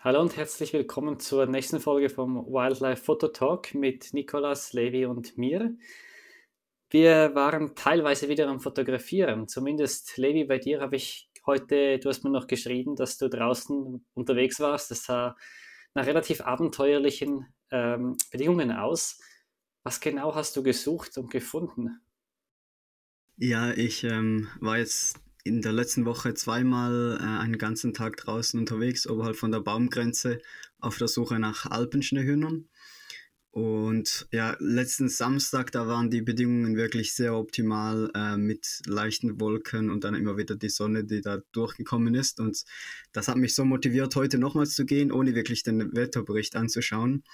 Hallo und herzlich willkommen zur nächsten Folge vom Wildlife Photo Talk mit Nicolas, Levi und mir. Wir waren teilweise wieder am Fotografieren, zumindest Levi, bei dir habe ich heute, du hast mir noch geschrieben, dass du draußen unterwegs warst. Das sah nach relativ abenteuerlichen Bedingungen aus. Was genau hast du gesucht und gefunden? Ja, ich war jetzt in der letzten Woche zweimal einen ganzen Tag draußen unterwegs, oberhalb von der Baumgrenze, auf der Suche nach Alpenschneehühnern. Und ja, letzten Samstag, da waren die Bedingungen wirklich sehr optimal mit leichten Wolken und dann immer wieder die Sonne, die da durchgekommen ist. Und das hat mich so motiviert, heute nochmals zu gehen, ohne wirklich den Wetterbericht anzuschauen.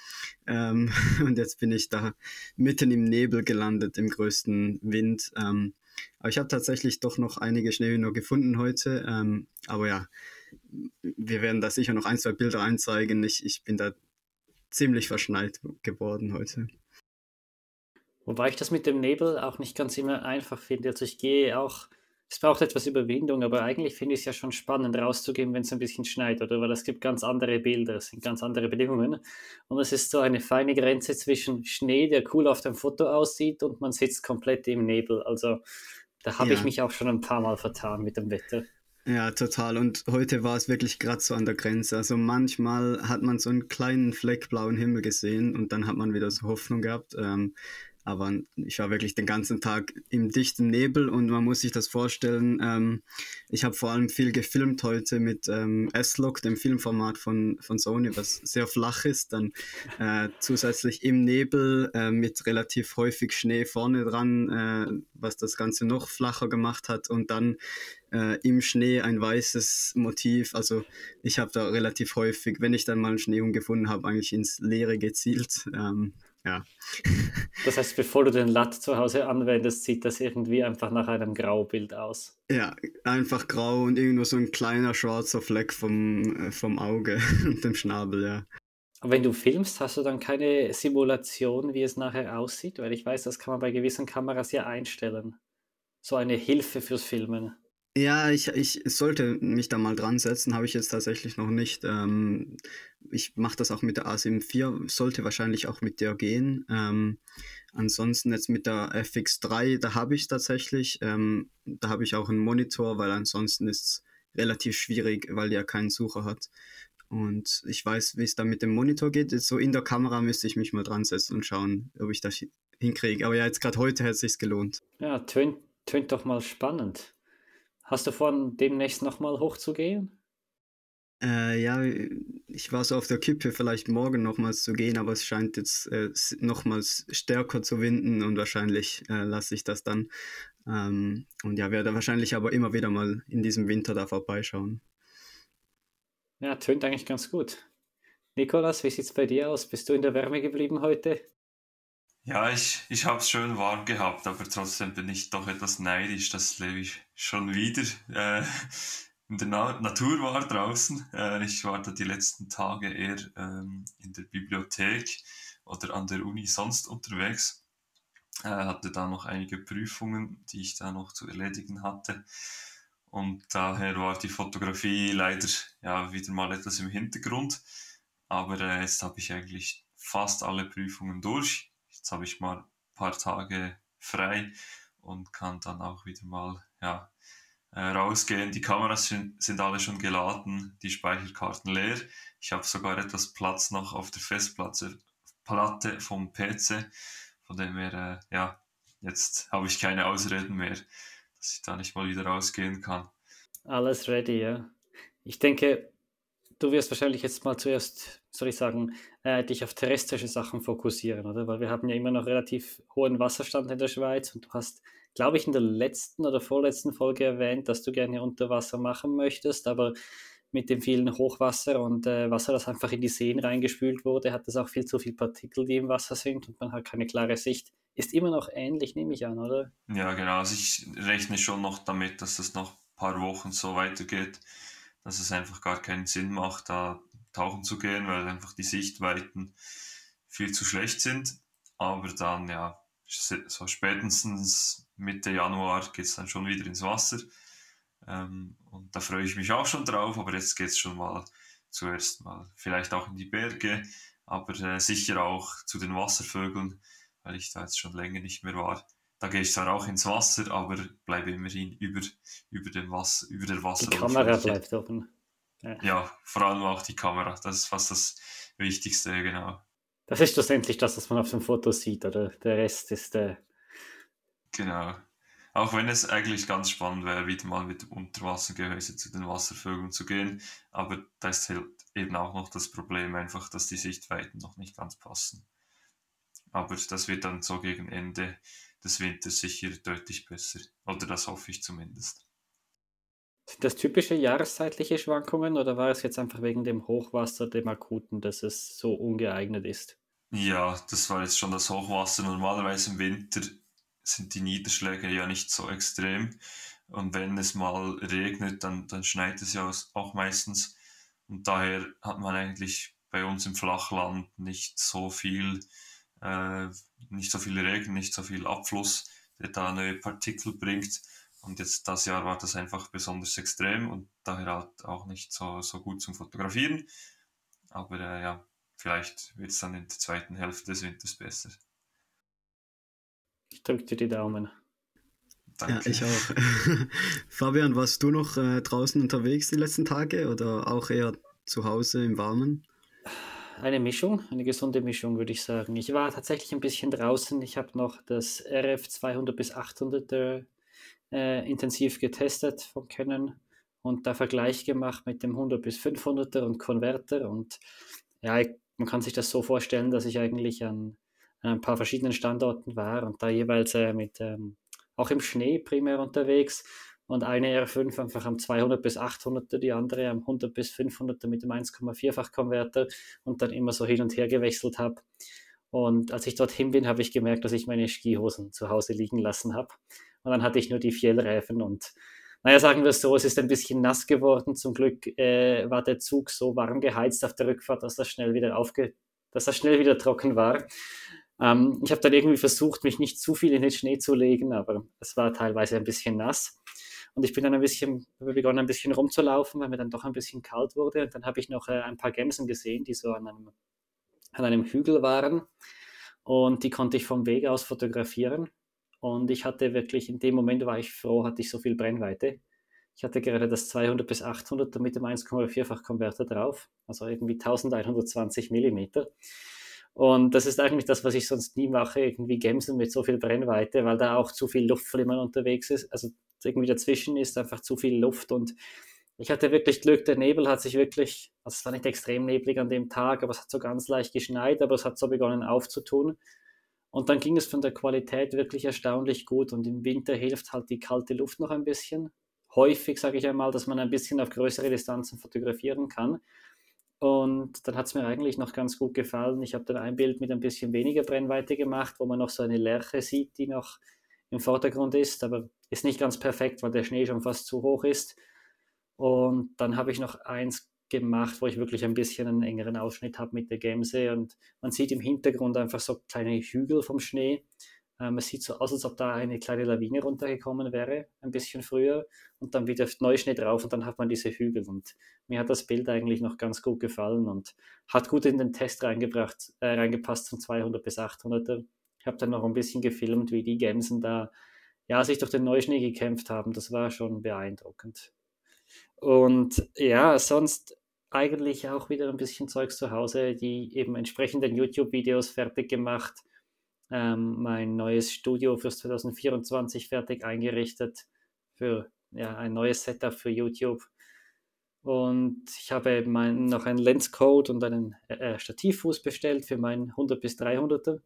Und jetzt bin ich da mitten im Nebel gelandet, im größten Wind. Aber ich habe tatsächlich doch noch einige Schneehühner gefunden heute. Aber ja, wir werden da sicher noch ein, zwei Bilder einzeigen. Ich bin da ziemlich verschneit geworden heute. Wobei ich das mit dem Nebel auch nicht ganz immer einfach finde. Also ich gehe auch, es braucht etwas Überwindung, aber eigentlich finde ich es ja schon spannend, rauszugehen, wenn es ein bisschen schneit, oder? Weil es gibt ganz andere Bilder, es sind ganz andere Bedingungen. Und es ist so eine feine Grenze zwischen Schnee, der cool auf dem Foto aussieht, und man sitzt komplett im Nebel. Also da habe ich mich auch schon ein paar Mal vertan mit dem Wetter. Ja, total. Und heute war es wirklich gerade so an der Grenze. Also manchmal hat man so einen kleinen Fleck blauen Himmel gesehen und dann hat man wieder so Hoffnung gehabt. Aber ich war wirklich den ganzen Tag im dichten Nebel und man muss sich das vorstellen. Ich habe vor allem viel gefilmt heute mit S-Log, dem Filmformat von Sony, was sehr flach ist. Dann zusätzlich im Nebel mit relativ häufig Schnee vorne dran, was das Ganze noch flacher gemacht hat. Und dann im Schnee ein weißes Motiv. Also ich habe da relativ häufig, wenn ich dann mal einen Schneehuhn gefunden habe, eigentlich ins Leere gezielt. Ja. Das heißt, bevor du den Latt zu Hause anwendest, sieht das irgendwie einfach nach einem Graubild aus. Ja, einfach grau und irgendwo so ein kleiner schwarzer Fleck vom Auge und dem Schnabel, ja. Aber wenn du filmst, hast du dann keine Simulation, wie es nachher aussieht? Weil ich weiß, das kann man bei gewissen Kameras ja einstellen. So eine Hilfe fürs Filmen. Ja, ich sollte mich da mal dran setzen, habe ich jetzt tatsächlich noch nicht. Ich mache das auch mit der A7 IV, sollte wahrscheinlich auch mit der gehen. Ansonsten jetzt mit der FX3, da habe ich tatsächlich, da habe ich auch einen Monitor, weil ansonsten ist es relativ schwierig, weil die ja keinen Sucher hat. Und ich weiß, wie es da mit dem Monitor geht. Jetzt so in der Kamera müsste ich mich mal dran setzen und schauen, ob ich das hinkriege. Aber ja, jetzt gerade heute hat es sich gelohnt. Ja, tönt doch mal spannend. Hast du vor, demnächst nochmal hochzugehen? Ja, ich war so auf der Kippe, vielleicht morgen nochmals zu gehen, aber es scheint jetzt nochmals stärker zu winden und wahrscheinlich lasse ich das dann. Und ja, werde wahrscheinlich aber immer wieder mal in diesem Winter da vorbeischauen. Ja, tönt eigentlich ganz gut. Nicolas, wie sieht es bei dir aus? Bist du in der Wärme geblieben heute? Ja, ich habe es schön warm gehabt, aber trotzdem bin ich doch etwas neidisch, dass Levi schon wieder in der Natur war draußen. Ich war da die letzten Tage eher in der Bibliothek oder an der Uni sonst unterwegs. Hatte da noch einige Prüfungen, die ich da noch zu erledigen hatte. Und daher war die Fotografie leider ja wieder mal etwas im Hintergrund. Aber jetzt habe ich eigentlich fast alle Prüfungen durch. Jetzt habe ich mal ein paar Tage frei und kann dann auch wieder mal rausgehen. Die Kameras sind alle schon geladen, die Speicherkarten leer. Ich habe sogar etwas Platz noch auf der Festplatte vom PC. Von dem her, jetzt habe ich keine Ausreden mehr, dass ich da nicht mal wieder rausgehen kann. Alles ready, ja. Ich denke, du wirst wahrscheinlich jetzt mal zuerst, dich auf terrestrische Sachen fokussieren, oder? Weil wir haben ja immer noch relativ hohen Wasserstand in der Schweiz und du hast, glaube ich, in der letzten oder vorletzten Folge erwähnt, dass du gerne Unterwasser machen möchtest, aber mit dem vielen Hochwasser und Wasser, das einfach in die Seen reingespült wurde, hat das auch viel zu viel Partikel, die im Wasser sind und man hat keine klare Sicht. Ist immer noch ähnlich, nehme ich an, oder? Ja, genau. Also ich rechne schon noch damit, dass das noch ein paar Wochen so weitergeht, dass es einfach gar keinen Sinn macht, da tauchen zu gehen, weil einfach die Sichtweiten viel zu schlecht sind. Aber dann, so spätestens Mitte Januar geht es dann schon wieder ins Wasser. Und da freue ich mich auch schon drauf, aber jetzt geht es schon mal zuerst mal, vielleicht auch in die Berge, aber sicher auch zu den Wasservögeln, weil ich da jetzt schon länger nicht mehr war. Da gehe ich zwar auch ins Wasser, aber bleibe immerhin über der Wasseroberfläche. Die Kamera bleibt oben. Ja. Ja, vor allem auch die Kamera, das ist fast das Wichtigste, genau. Das ist schlussendlich das, was man auf dem Foto sieht, oder? Der Rest ist... Genau. Auch wenn es eigentlich ganz spannend wäre, wieder mal mit dem Unterwassergehäuse zu den Wasservögeln zu gehen, aber da ist halt eben auch noch das Problem einfach, dass die Sichtweiten noch nicht ganz passen. Aber das wird dann so gegen Ende des Winters sicher deutlich besser, oder das hoffe ich zumindest. Sind das typische jahreszeitliche Schwankungen oder war es jetzt einfach wegen dem Hochwasser, dem akuten, dass es so ungeeignet ist? Ja, das war jetzt schon das Hochwasser. Normalerweise im Winter sind die Niederschläge ja nicht so extrem. Und wenn es mal regnet, dann schneit es ja auch meistens. Und daher hat man eigentlich bei uns im Flachland nicht so viel Regen, nicht so viel Abfluss, der da neue Partikel bringt. Und jetzt das Jahr war das einfach besonders extrem und daher halt auch nicht so gut zum Fotografieren. Aber ja, vielleicht wird es dann in der zweiten Hälfte des Winters besser. Ich drücke dir die Daumen. Danke. Ja, ich auch. Fabian, warst du noch draußen unterwegs die letzten Tage oder auch eher zu Hause im Warmen? Eine Mischung, eine gesunde Mischung, würde ich sagen. Ich war tatsächlich ein bisschen draußen. Ich habe noch das RF 200-800 intensiv getestet von Canon und da Vergleich gemacht mit dem 100-500er und Konverter und ja, man kann sich das so vorstellen, dass ich eigentlich an ein paar verschiedenen Standorten war und da jeweils auch im Schnee primär unterwegs und eine R5 einfach am 200-800er, die andere am 100-500er mit dem 1,4-fach Konverter und dann immer so hin und her gewechselt habe. Und als ich dorthin bin, habe ich gemerkt, dass ich meine Skihosen zu Hause liegen lassen habe. Und dann hatte ich nur die Fjellräven und naja, sagen wir es so, es ist ein bisschen nass geworden. Zum Glück war der Zug so warm geheizt auf der Rückfahrt, dass das schnell wieder trocken war. Ich habe dann irgendwie versucht, mich nicht zu viel in den Schnee zu legen, aber es war teilweise ein bisschen nass. Und ich bin dann begonnen ein bisschen rumzulaufen, weil mir dann doch ein bisschen kalt wurde. Und dann habe ich noch ein paar Gämsen gesehen, die so an einem Hügel waren und die konnte ich vom Weg aus fotografieren und ich hatte wirklich, in dem Moment war ich froh, hatte ich so viel Brennweite. Ich hatte gerade das 200-800 mit dem 1,4-fach Konverter drauf, also irgendwie 1120mm und das ist eigentlich das, was ich sonst nie mache, irgendwie Gämsen mit so viel Brennweite, weil da auch zu viel Luftflimmern unterwegs ist, also irgendwie dazwischen ist einfach zu viel Luft und ich hatte wirklich Glück, der Nebel hat sich wirklich, also es war nicht extrem neblig an dem Tag, aber es hat so ganz leicht geschneit, aber es hat so begonnen aufzutun. Und dann ging es von der Qualität wirklich erstaunlich gut und im Winter hilft halt die kalte Luft noch ein bisschen. Häufig, sage ich einmal, dass man ein bisschen auf größere Distanzen fotografieren kann. Und dann hat es mir eigentlich noch ganz gut gefallen. Ich habe dann ein Bild mit ein bisschen weniger Brennweite gemacht, wo man noch so eine Lerche sieht, die noch im Vordergrund ist, aber ist nicht ganz perfekt, weil der Schnee schon fast zu hoch ist. Und dann habe ich noch eins gemacht, wo ich wirklich ein bisschen einen engeren Ausschnitt habe mit der Gämse und man sieht im Hintergrund einfach so kleine Hügel vom Schnee. Es sieht so aus, als ob da eine kleine Lawine runtergekommen wäre, ein bisschen früher und dann wieder Neuschnee drauf und dann hat man diese Hügel und mir hat das Bild eigentlich noch ganz gut gefallen und hat gut in den Test reingepasst zum 200-800er. Ich habe dann noch ein bisschen gefilmt, wie die Gämsen da ja, sich durch den Neuschnee gekämpft haben. Das war schon beeindruckend. Und ja, sonst eigentlich auch wieder ein bisschen Zeugs zu Hause, die eben entsprechenden YouTube-Videos fertig gemacht, mein neues Studio fürs 2024 fertig eingerichtet, für ja, ein neues Setup für YouTube. Und ich habe eben noch einen Lenscoat und einen Stativfuß bestellt für meinen 100-300er,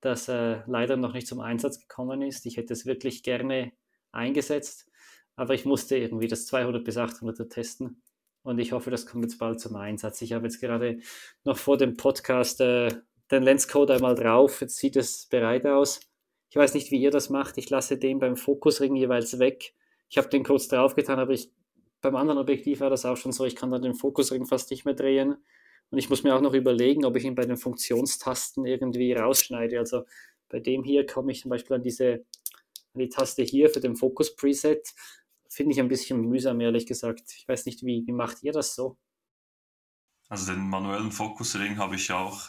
das leider noch nicht zum Einsatz gekommen ist. Ich hätte es wirklich gerne eingesetzt. Aber ich musste irgendwie das 200-800er testen und ich hoffe, das kommt jetzt bald zum Einsatz. Ich habe jetzt gerade noch vor dem Podcast den Lenscoat einmal drauf. Jetzt sieht es bereit aus. Ich weiß nicht, wie ihr das macht. Ich lasse den beim Fokusring jeweils weg. Ich habe den kurz drauf getan, aber beim anderen Objektiv war das auch schon so. Ich kann dann den Fokusring fast nicht mehr drehen und ich muss mir auch noch überlegen, ob ich ihn bei den Funktionstasten irgendwie rausschneide. Also bei dem hier komme ich zum Beispiel an die Taste hier für den Fokus-Preset. Finde ich ein bisschen mühsam, ehrlich gesagt. Ich weiß nicht, wie macht ihr das so? Also den manuellen Fokusring habe ich auch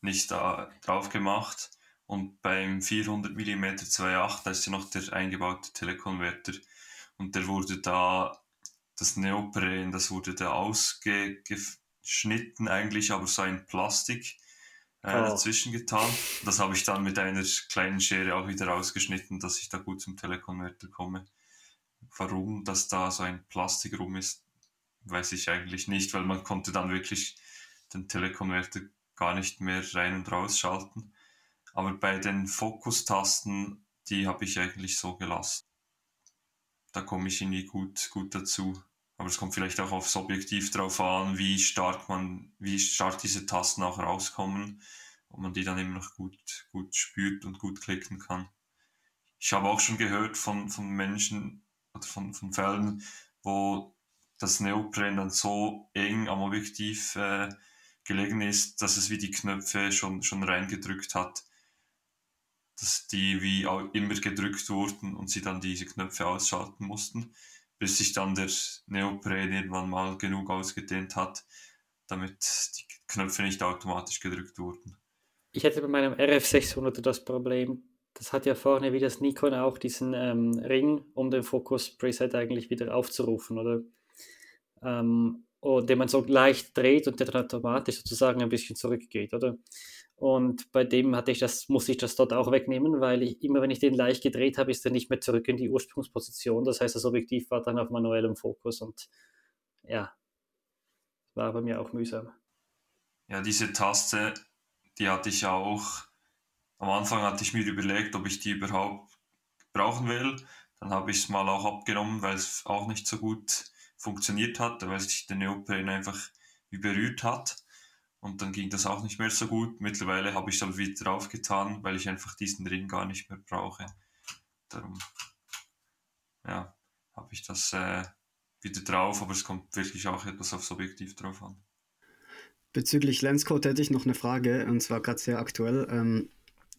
nicht da drauf gemacht. Und beim 400mm 2.8, da ist ja noch der eingebaute Telekonverter. Und der wurde da, das Neopren, das wurde da ausgeschnitten eigentlich, aber so ein Plastik dazwischen getan. Das habe ich dann mit einer kleinen Schere auch wieder ausgeschnitten, dass ich da gut zum Telekonverter komme. Warum das da so ein Plastik rum ist, weiß ich eigentlich nicht, weil man konnte dann wirklich den Telekonverter gar nicht mehr rein und raus schalten. Aber bei den Fokustasten, die habe ich eigentlich so gelassen. Da komme ich irgendwie gut dazu. Aber es kommt vielleicht auch aufs Objektiv drauf an, wie stark diese Tasten auch rauskommen und man die dann eben noch gut spürt und gut klicken kann. Ich habe auch schon gehört von Menschen oder von Fällen, wo das Neopren dann so eng am Objektiv gelegen ist, dass es wie die Knöpfe schon reingedrückt hat, dass die wie auch immer gedrückt wurden und sie dann diese Knöpfe ausschalten mussten, bis sich dann der Neopren irgendwann mal genug ausgedehnt hat, damit die Knöpfe nicht automatisch gedrückt wurden. Ich hatte bei meinem RF600 das Problem, das hat ja vorne wie das Nikon auch diesen Ring, um den Fokus-Preset eigentlich wieder aufzurufen, oder? Den man so leicht dreht und der dann automatisch sozusagen ein bisschen zurückgeht, oder? Und bei dem musste ich das dort auch wegnehmen, weil ich immer, wenn ich den leicht gedreht habe, ist er nicht mehr zurück in die Ursprungsposition. Das heißt, das Objektiv war dann auf manuellem Fokus und ja, war bei mir auch mühsam. Ja, diese Taste, die hatte ich auch, am Anfang hatte ich mir überlegt, ob ich die überhaupt brauchen will. Dann habe ich es mal auch abgenommen, weil es auch nicht so gut funktioniert hat, weil sich der Neopren einfach berührt hat. Und dann ging das auch nicht mehr so gut. Mittlerweile habe ich es aber wieder draufgetan, weil ich einfach diesen Ring gar nicht mehr brauche. Darum ja, habe ich das wieder drauf, aber es kommt wirklich auch etwas aufs Objektiv drauf an. Bezüglich Lenscoat hätte ich noch eine Frage, und zwar gerade sehr aktuell.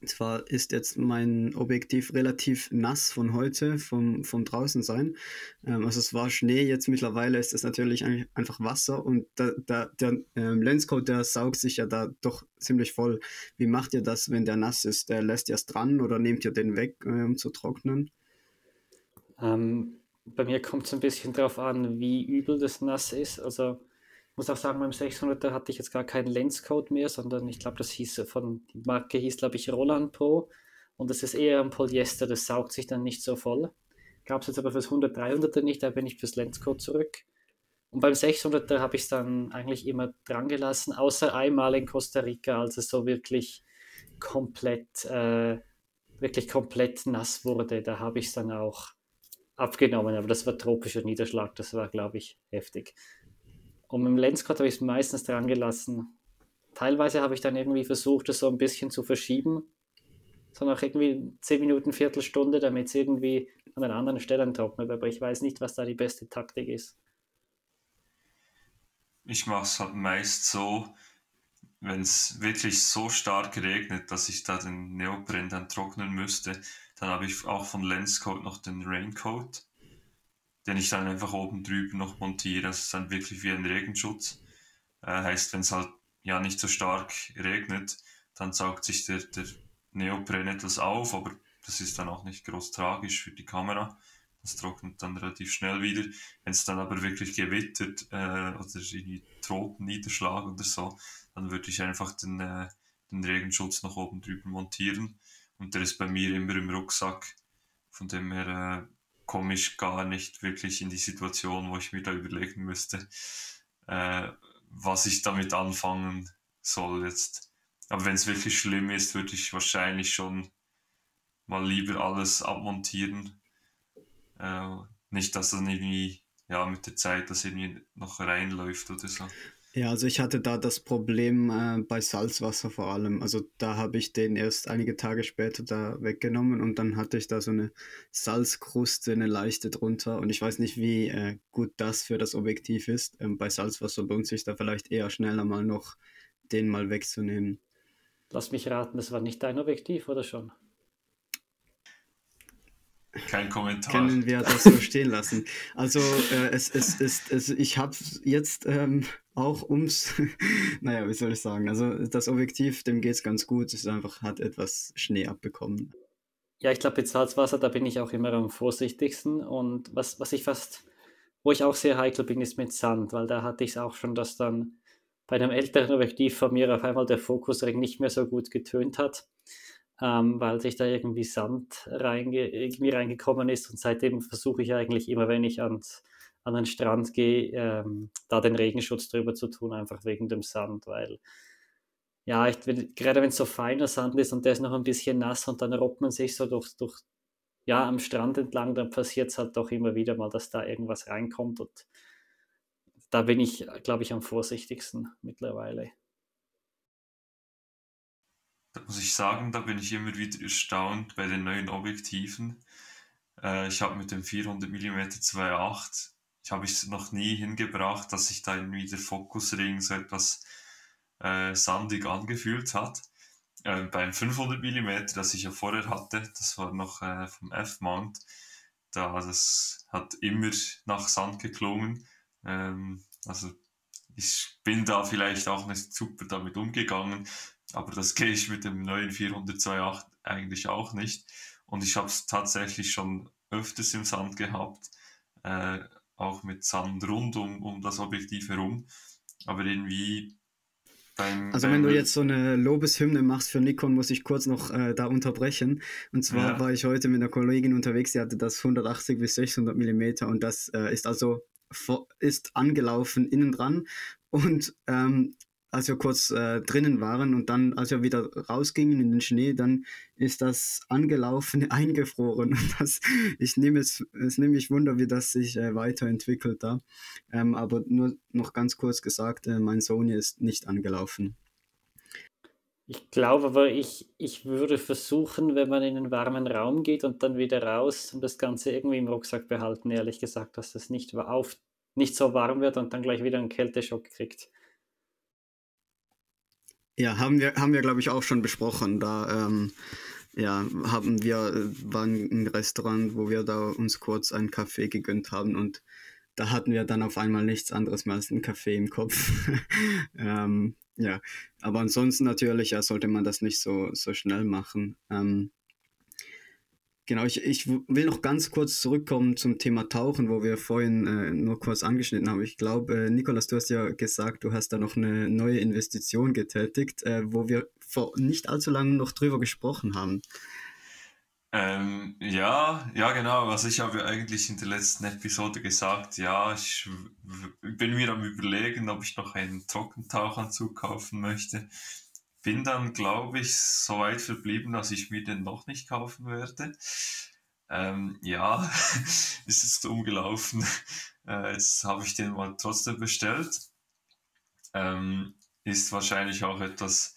Zwar ist jetzt mein Objektiv relativ nass von heute, vom Draußensein. Also es war Schnee, jetzt mittlerweile ist es natürlich einfach Wasser und der Lenscoat, der saugt sich ja da doch ziemlich voll. Wie macht ihr das, wenn der nass ist? Lässt ihr es dran oder nehmt ihr den weg, um zu trocknen? Bei mir kommt es ein bisschen drauf an, wie übel das nass ist. Also ich muss auch sagen, beim 600er hatte ich jetzt gar keinen Lenscoat mehr, sondern ich glaube, die Marke hieß, glaube ich, Roland Pro. Und das ist eher ein Polyester, das saugt sich dann nicht so voll. Gab es jetzt aber fürs 100-300er nicht, da bin ich fürs Lenscoat zurück. Und beim 600er habe ich es dann eigentlich immer dran gelassen, außer einmal in Costa Rica, als es so wirklich komplett nass wurde. Da habe ich es dann auch abgenommen, aber das war tropischer Niederschlag, das war, glaube ich, heftig. Und mit dem Lenscoat habe ich es meistens dran gelassen. Teilweise habe ich dann irgendwie versucht, es so ein bisschen zu verschieben. So nach irgendwie 10 Minuten, Viertelstunde, damit es irgendwie an den anderen Stellen trocknet. Aber ich weiß nicht, was da die beste Taktik ist. Ich mache es halt meist so, wenn es wirklich so stark regnet, dass ich da den Neopren dann trocknen müsste, dann habe ich auch von Lenscoat noch den Raincoat, den ich dann einfach oben drüben noch montiere. Das ist dann wirklich wie ein Regenschutz. Heißt, wenn es halt ja nicht so stark regnet, dann saugt sich der Neopren etwas auf, aber das ist dann auch nicht groß tragisch für die Kamera. Das trocknet dann relativ schnell wieder. Wenn es dann aber wirklich gewittert oder irgendwie Tropenniederschlag oder so, dann würde ich einfach den Regenschutz noch oben drüben montieren. Und der ist bei mir immer im Rucksack. Von dem her komme ich gar nicht wirklich in die Situation, wo ich mir da überlegen müsste, was ich damit anfangen soll jetzt. Aber wenn es wirklich schlimm ist, würde ich wahrscheinlich schon mal lieber alles abmontieren. Nicht, dass dann irgendwie mit der Zeit das irgendwie noch reinläuft oder so. Ja, also ich hatte da das Problem bei Salzwasser vor allem. Also da habe ich den erst einige Tage später da weggenommen und dann hatte ich da so eine Salzkruste, eine leichte drunter. Und ich weiß nicht, wie gut das für das Objektiv ist. Bei Salzwasser lohnt sich da vielleicht eher schneller mal noch, den mal wegzunehmen. Lass mich raten, das war nicht dein Objektiv, oder schon? Kein Kommentar. Können wir das so stehen lassen. Also ich habe jetzt auch ums, naja, wie soll ich sagen, also das Objektiv, dem geht es ganz gut, es einfach hat etwas Schnee abbekommen. Ja, ich glaube, mit Salzwasser, da bin ich auch immer am vorsichtigsten, und wo ich auch sehr heikel bin, ist mit Sand, weil da hatte ich es auch schon, dass dann bei einem älteren Objektiv von mir auf einmal der Fokusring nicht mehr so gut getönt hat, weil sich da irgendwie Sand reingekommen ist, und seitdem versuche ich eigentlich immer, wenn ich an den Strand gehe, da den Regenschutz drüber zu tun, einfach wegen dem Sand, weil ja, gerade wenn es so feiner Sand ist und der ist noch ein bisschen nass und dann robbt man sich so durch am Strand entlang, dann passiert es halt doch immer wieder mal, dass da irgendwas reinkommt, und da bin ich, glaube ich, am vorsichtigsten mittlerweile. Da muss ich sagen, da bin ich immer wieder erstaunt bei den neuen Objektiven. Ich habe mit dem 400mm 2.8, habe ich es noch nie hingebracht, dass sich da irgendwie der Fokusring so etwas sandig angefühlt hat. Beim 500mm, das ich ja vorher hatte, das war noch vom F-Mount, das hat immer nach Sand geklungen. Also ich bin da vielleicht auch nicht super damit umgegangen, aber das gehe ich mit dem neuen 400-2.8 eigentlich auch nicht. Und ich habe es tatsächlich schon öfters im Sand gehabt, auch mit Sand rund um das Objektiv herum. Aber irgendwie... wenn du jetzt so eine Lobeshymne machst für Nikon, muss ich kurz noch da unterbrechen. Und zwar war ich heute mit einer Kollegin unterwegs, die hatte das 180-600mm, und das ist angelaufen innen dran. Und als wir kurz drinnen waren und dann, als wir wieder rausgingen in den Schnee, dann ist das Angelaufene eingefroren. Und es nimmt mich Wunder, wie das sich weiterentwickelt da. Aber nur noch ganz kurz gesagt, mein Sony ist nicht angelaufen. Ich glaube aber, ich würde versuchen, wenn man in einen warmen Raum geht und dann wieder raus und das Ganze irgendwie im Rucksack behalten, ehrlich gesagt, dass das nicht so warm wird und dann gleich wieder einen Kälteschock kriegt. Ja, haben wir glaube ich auch schon besprochen. Da waren im Restaurant, wo wir da uns kurz einen Kaffee gegönnt haben, und da hatten wir dann auf einmal nichts anderes mehr als einen Kaffee im Kopf. Ja, aber ansonsten natürlich sollte man das nicht so schnell machen. Genau, ich will noch ganz kurz zurückkommen zum Thema Tauchen, wo wir vorhin nur kurz angeschnitten haben. Ich glaube, Nicolas, du hast ja gesagt, du hast da noch eine neue Investition getätigt, wo wir vor nicht allzu lange noch drüber gesprochen haben. Ja, genau. Also ich habe ja eigentlich in der letzten Episode gesagt, ja, ich bin mir am Überlegen, ob ich noch einen Trockentauchanzug kaufen möchte. Bin dann, glaube ich, so weit verblieben, dass ich mir den noch nicht kaufen werde. Ist jetzt umgelaufen. Jetzt habe ich den mal trotzdem bestellt. Ist wahrscheinlich auch etwas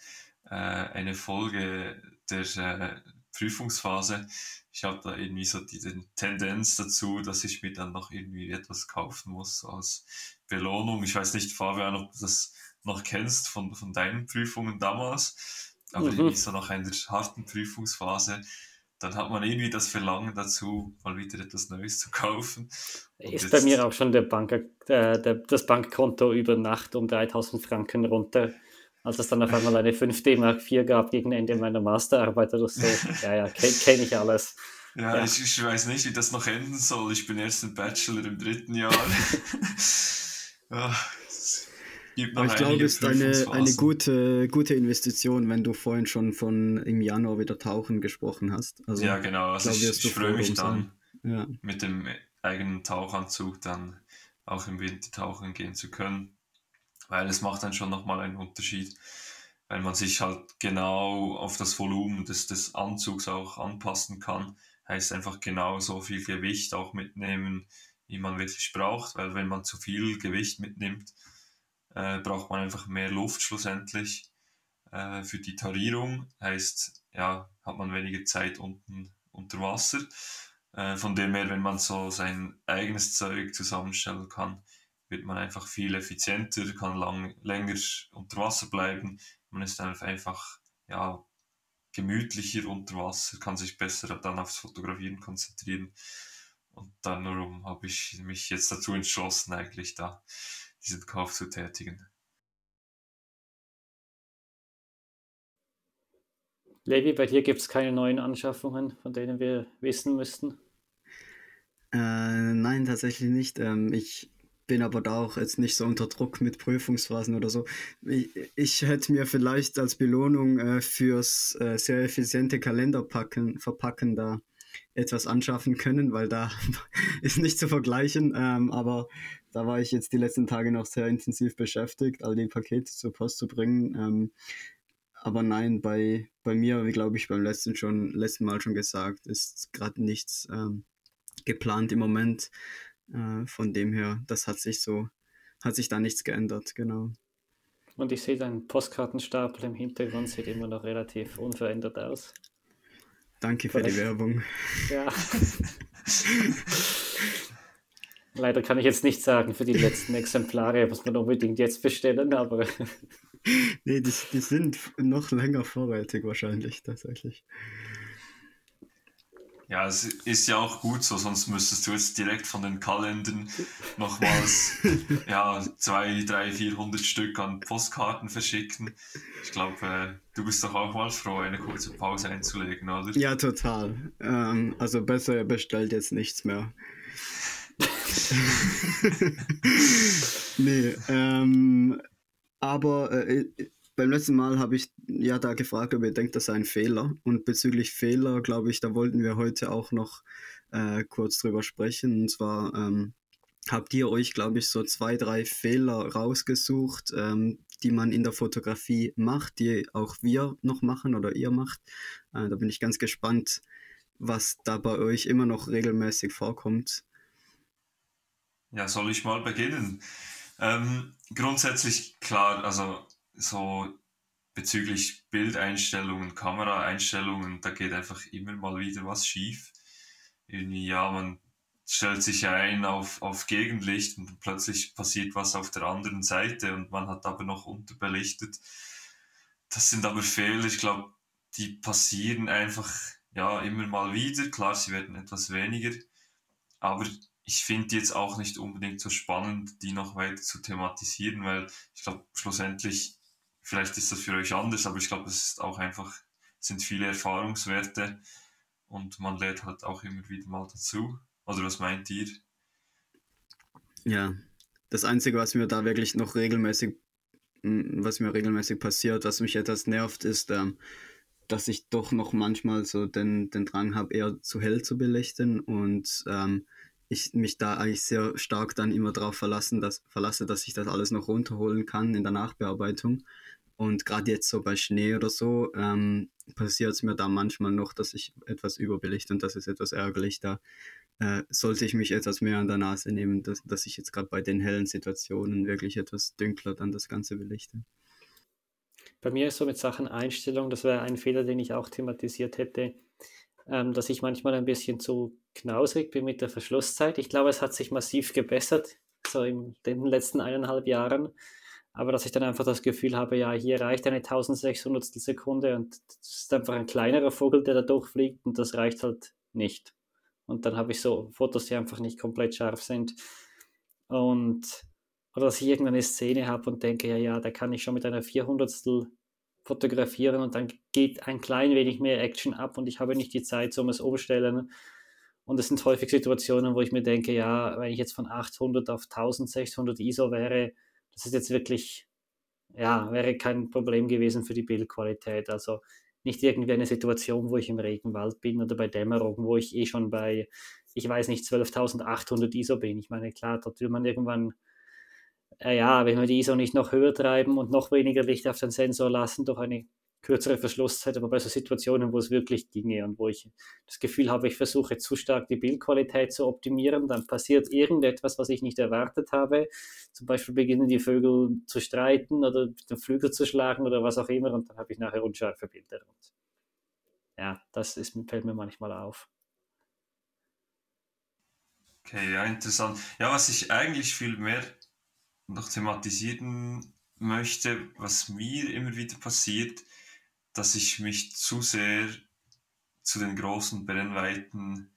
eine Folge der Prüfungsphase. Ich habe da irgendwie so die Tendenz dazu, dass ich mir dann noch irgendwie etwas kaufen muss als Belohnung. Ich weiß nicht, Fabian, ob das noch kennst von deinen Prüfungen damals, aber irgendwie so nach einer harten Prüfungsphase, dann hat man irgendwie das Verlangen dazu, mal wieder etwas Neues zu kaufen. Und ist bei mir auch schon das Bankkonto über Nacht um 3.000 Franken runter, als es dann auf einmal eine 5D Mark 4 gab gegen Ende meiner Masterarbeit oder so. Ja, kenne ich alles. Ja. Ich weiß nicht, wie das noch enden soll. Ich bin erst ein Bachelor im 3. Jahr. Ja. Aber ich glaube, es ist eine gute Investition, wenn du vorhin schon von im Januar wieder Tauchen gesprochen hast. Also, ja, genau. Also ich freue mich dann, mit dem eigenen Tauchanzug dann auch im Winter tauchen gehen zu können, weil es macht dann schon nochmal einen Unterschied, weil man sich halt genau auf das Volumen des Anzugs auch anpassen kann. Heißt einfach genau so viel Gewicht auch mitnehmen, wie man wirklich braucht, weil wenn man zu viel Gewicht mitnimmt, braucht man einfach mehr Luft schlussendlich für die Tarierung. Heißt, ja, hat man weniger Zeit unten unter Wasser. Von dem her, wenn man so sein eigenes Zeug zusammenstellen kann, wird man einfach viel effizienter, kann länger unter Wasser bleiben. Man ist einfach gemütlich hier unter Wasser, kann sich besser dann aufs Fotografieren konzentrieren. Und dann darum habe ich mich jetzt dazu entschlossen, eigentlich da diesen Kauf zu tätigen. Levi, bei dir gibt es keine neuen Anschaffungen, von denen wir wissen müssten? Nein, tatsächlich nicht. Ich bin aber da auch jetzt nicht so unter Druck mit Prüfungsphasen oder so. Ich hätte mir vielleicht als Belohnung fürs sehr effiziente Kalenderverpacken da etwas anschaffen können, weil da ist nicht zu vergleichen, aber da war ich jetzt die letzten Tage noch sehr intensiv beschäftigt, all die Pakete zur Post zu bringen, aber nein, bei mir, wie glaube ich beim letzten Mal schon gesagt, ist gerade nichts geplant im Moment, von dem her, das hat sich da nichts geändert, genau. Und ich sehe deinen Postkartenstapel im Hintergrund, sieht immer noch relativ unverändert aus. Danke für die Werbung. Ja. Leider kann ich jetzt nicht sagen für die letzten Exemplare, muss man unbedingt jetzt bestellen, aber... Nee, die sind noch länger vorrätig wahrscheinlich, tatsächlich. Ja, es ist ja auch gut so, sonst müsstest du jetzt direkt von den Kalendern nochmals 200, 300, 400 Stück an Postkarten verschicken. Ich glaube, du bist doch auch mal froh, eine kurze Pause einzulegen, oder? Ja, total. Also besser bestellt jetzt nichts mehr. Nee, aber... beim letzten Mal habe ich ja da gefragt, ob ihr denkt, das sei ein Fehler. Und bezüglich Fehler, glaube ich, da wollten wir heute auch noch kurz drüber sprechen. Und zwar habt ihr euch, glaube ich, so 2-3 Fehler rausgesucht, die man in der Fotografie macht, die auch wir noch machen oder ihr macht. Da bin ich ganz gespannt, was da bei euch immer noch regelmäßig vorkommt. Ja, soll ich mal beginnen? Grundsätzlich klar, also... so bezüglich Bildeinstellungen, Kameraeinstellungen, da geht einfach immer mal wieder was schief. Irgendwie, ja, man stellt sich ein auf Gegenlicht und plötzlich passiert was auf der anderen Seite und man hat aber noch unterbelichtet. Das sind aber Fehler, ich glaube, die passieren einfach ja immer mal wieder. Klar, sie werden etwas weniger, aber ich finde jetzt auch nicht unbedingt so spannend, die noch weiter zu thematisieren, weil ich glaube, schlussendlich... vielleicht ist das für euch anders, aber ich glaube, es ist auch einfach, sind viele Erfahrungswerte und man lernt halt auch immer wieder mal dazu. Oder was meint ihr? Ja, das Einzige, was mir da wirklich noch regelmäßig passiert, was mich etwas nervt, ist, dass ich doch noch manchmal so den Drang habe, eher zu hell zu belichten und ich mich da eigentlich sehr stark dann immer darauf verlasse, dass ich das alles noch runterholen kann in der Nachbearbeitung. Und gerade jetzt so bei Schnee oder so passiert es mir da manchmal noch, dass ich etwas überbelichte und das ist etwas ärgerlich. Da sollte ich mich etwas mehr an der Nase nehmen, dass ich jetzt gerade bei den hellen Situationen wirklich etwas dünkler dann das Ganze belichte. Bei mir ist so mit Sachen Einstellung, das wäre ein Fehler, den ich auch thematisiert hätte, dass ich manchmal ein bisschen zu knausrig bin mit der Verschlusszeit. Ich glaube, es hat sich massiv gebessert, so in den letzten 1,5 Jahren. Aber dass ich dann einfach das Gefühl habe, ja, hier reicht eine 1.600stel Sekunde und das ist einfach ein kleinerer Vogel, der da durchfliegt und das reicht halt nicht. Und dann habe ich so Fotos, die einfach nicht komplett scharf sind. Oder dass ich irgendwann eine Szene habe und denke, ja, da kann ich schon mit einer 400stel fotografieren und dann geht ein klein wenig mehr Action ab und ich habe nicht die Zeit, um es umzustellen. Und es sind häufig Situationen, wo ich mir denke, ja, wenn ich jetzt von 800 auf 1.600 ISO wäre, das ist jetzt wirklich, ja, wäre kein Problem gewesen für die Bildqualität. Also nicht irgendwie eine Situation, wo ich im Regenwald bin oder bei Dämmerung, wo ich eh schon bei, ich weiß nicht, 12.800 ISO bin. Ich meine, klar, dort will man irgendwann, ja, wenn wir die ISO nicht noch höher treiben und noch weniger Licht auf den Sensor lassen, durch eine kürzere Verschlusszeit, aber bei so Situationen, wo es wirklich ginge und wo ich das Gefühl habe, ich versuche zu stark die Bildqualität zu optimieren, dann passiert irgendetwas, was ich nicht erwartet habe. Zum Beispiel beginnen die Vögel zu streiten oder den Flügel zu schlagen oder was auch immer und dann habe ich nachher unscharfe Bilder. Und ja, fällt mir manchmal auf. Okay, ja, interessant. Ja, was ich eigentlich viel mehr noch thematisieren möchte, was mir immer wieder passiert, dass ich mich zu sehr zu den großen Brennweiten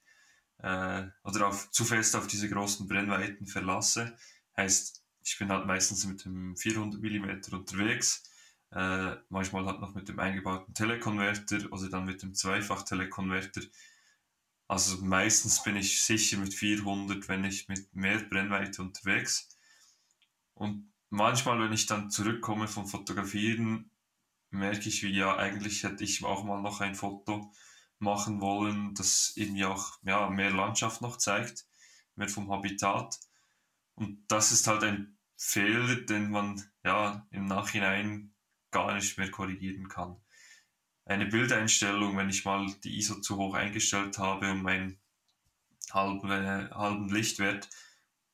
oder zu fest auf diese großen Brennweiten verlasse. Heißt, ich bin halt meistens mit dem 400mm unterwegs, manchmal halt noch mit dem eingebauten Telekonverter oder dann mit dem Zweifach-Telekonverter. Also meistens bin ich sicher mit 400, wenn ich mit mehr Brennweite unterwegs. Und manchmal, wenn ich dann zurückkomme vom Fotografieren, merke ich, wie ja, eigentlich hätte ich auch mal noch ein Foto machen wollen, das irgendwie auch ja, mehr Landschaft noch zeigt, mehr vom Habitat. Und das ist halt ein Fehler, den man ja im Nachhinein gar nicht mehr korrigieren kann. Eine Bildeinstellung, wenn ich mal die ISO zu hoch eingestellt habe und meinen halben Lichtwert,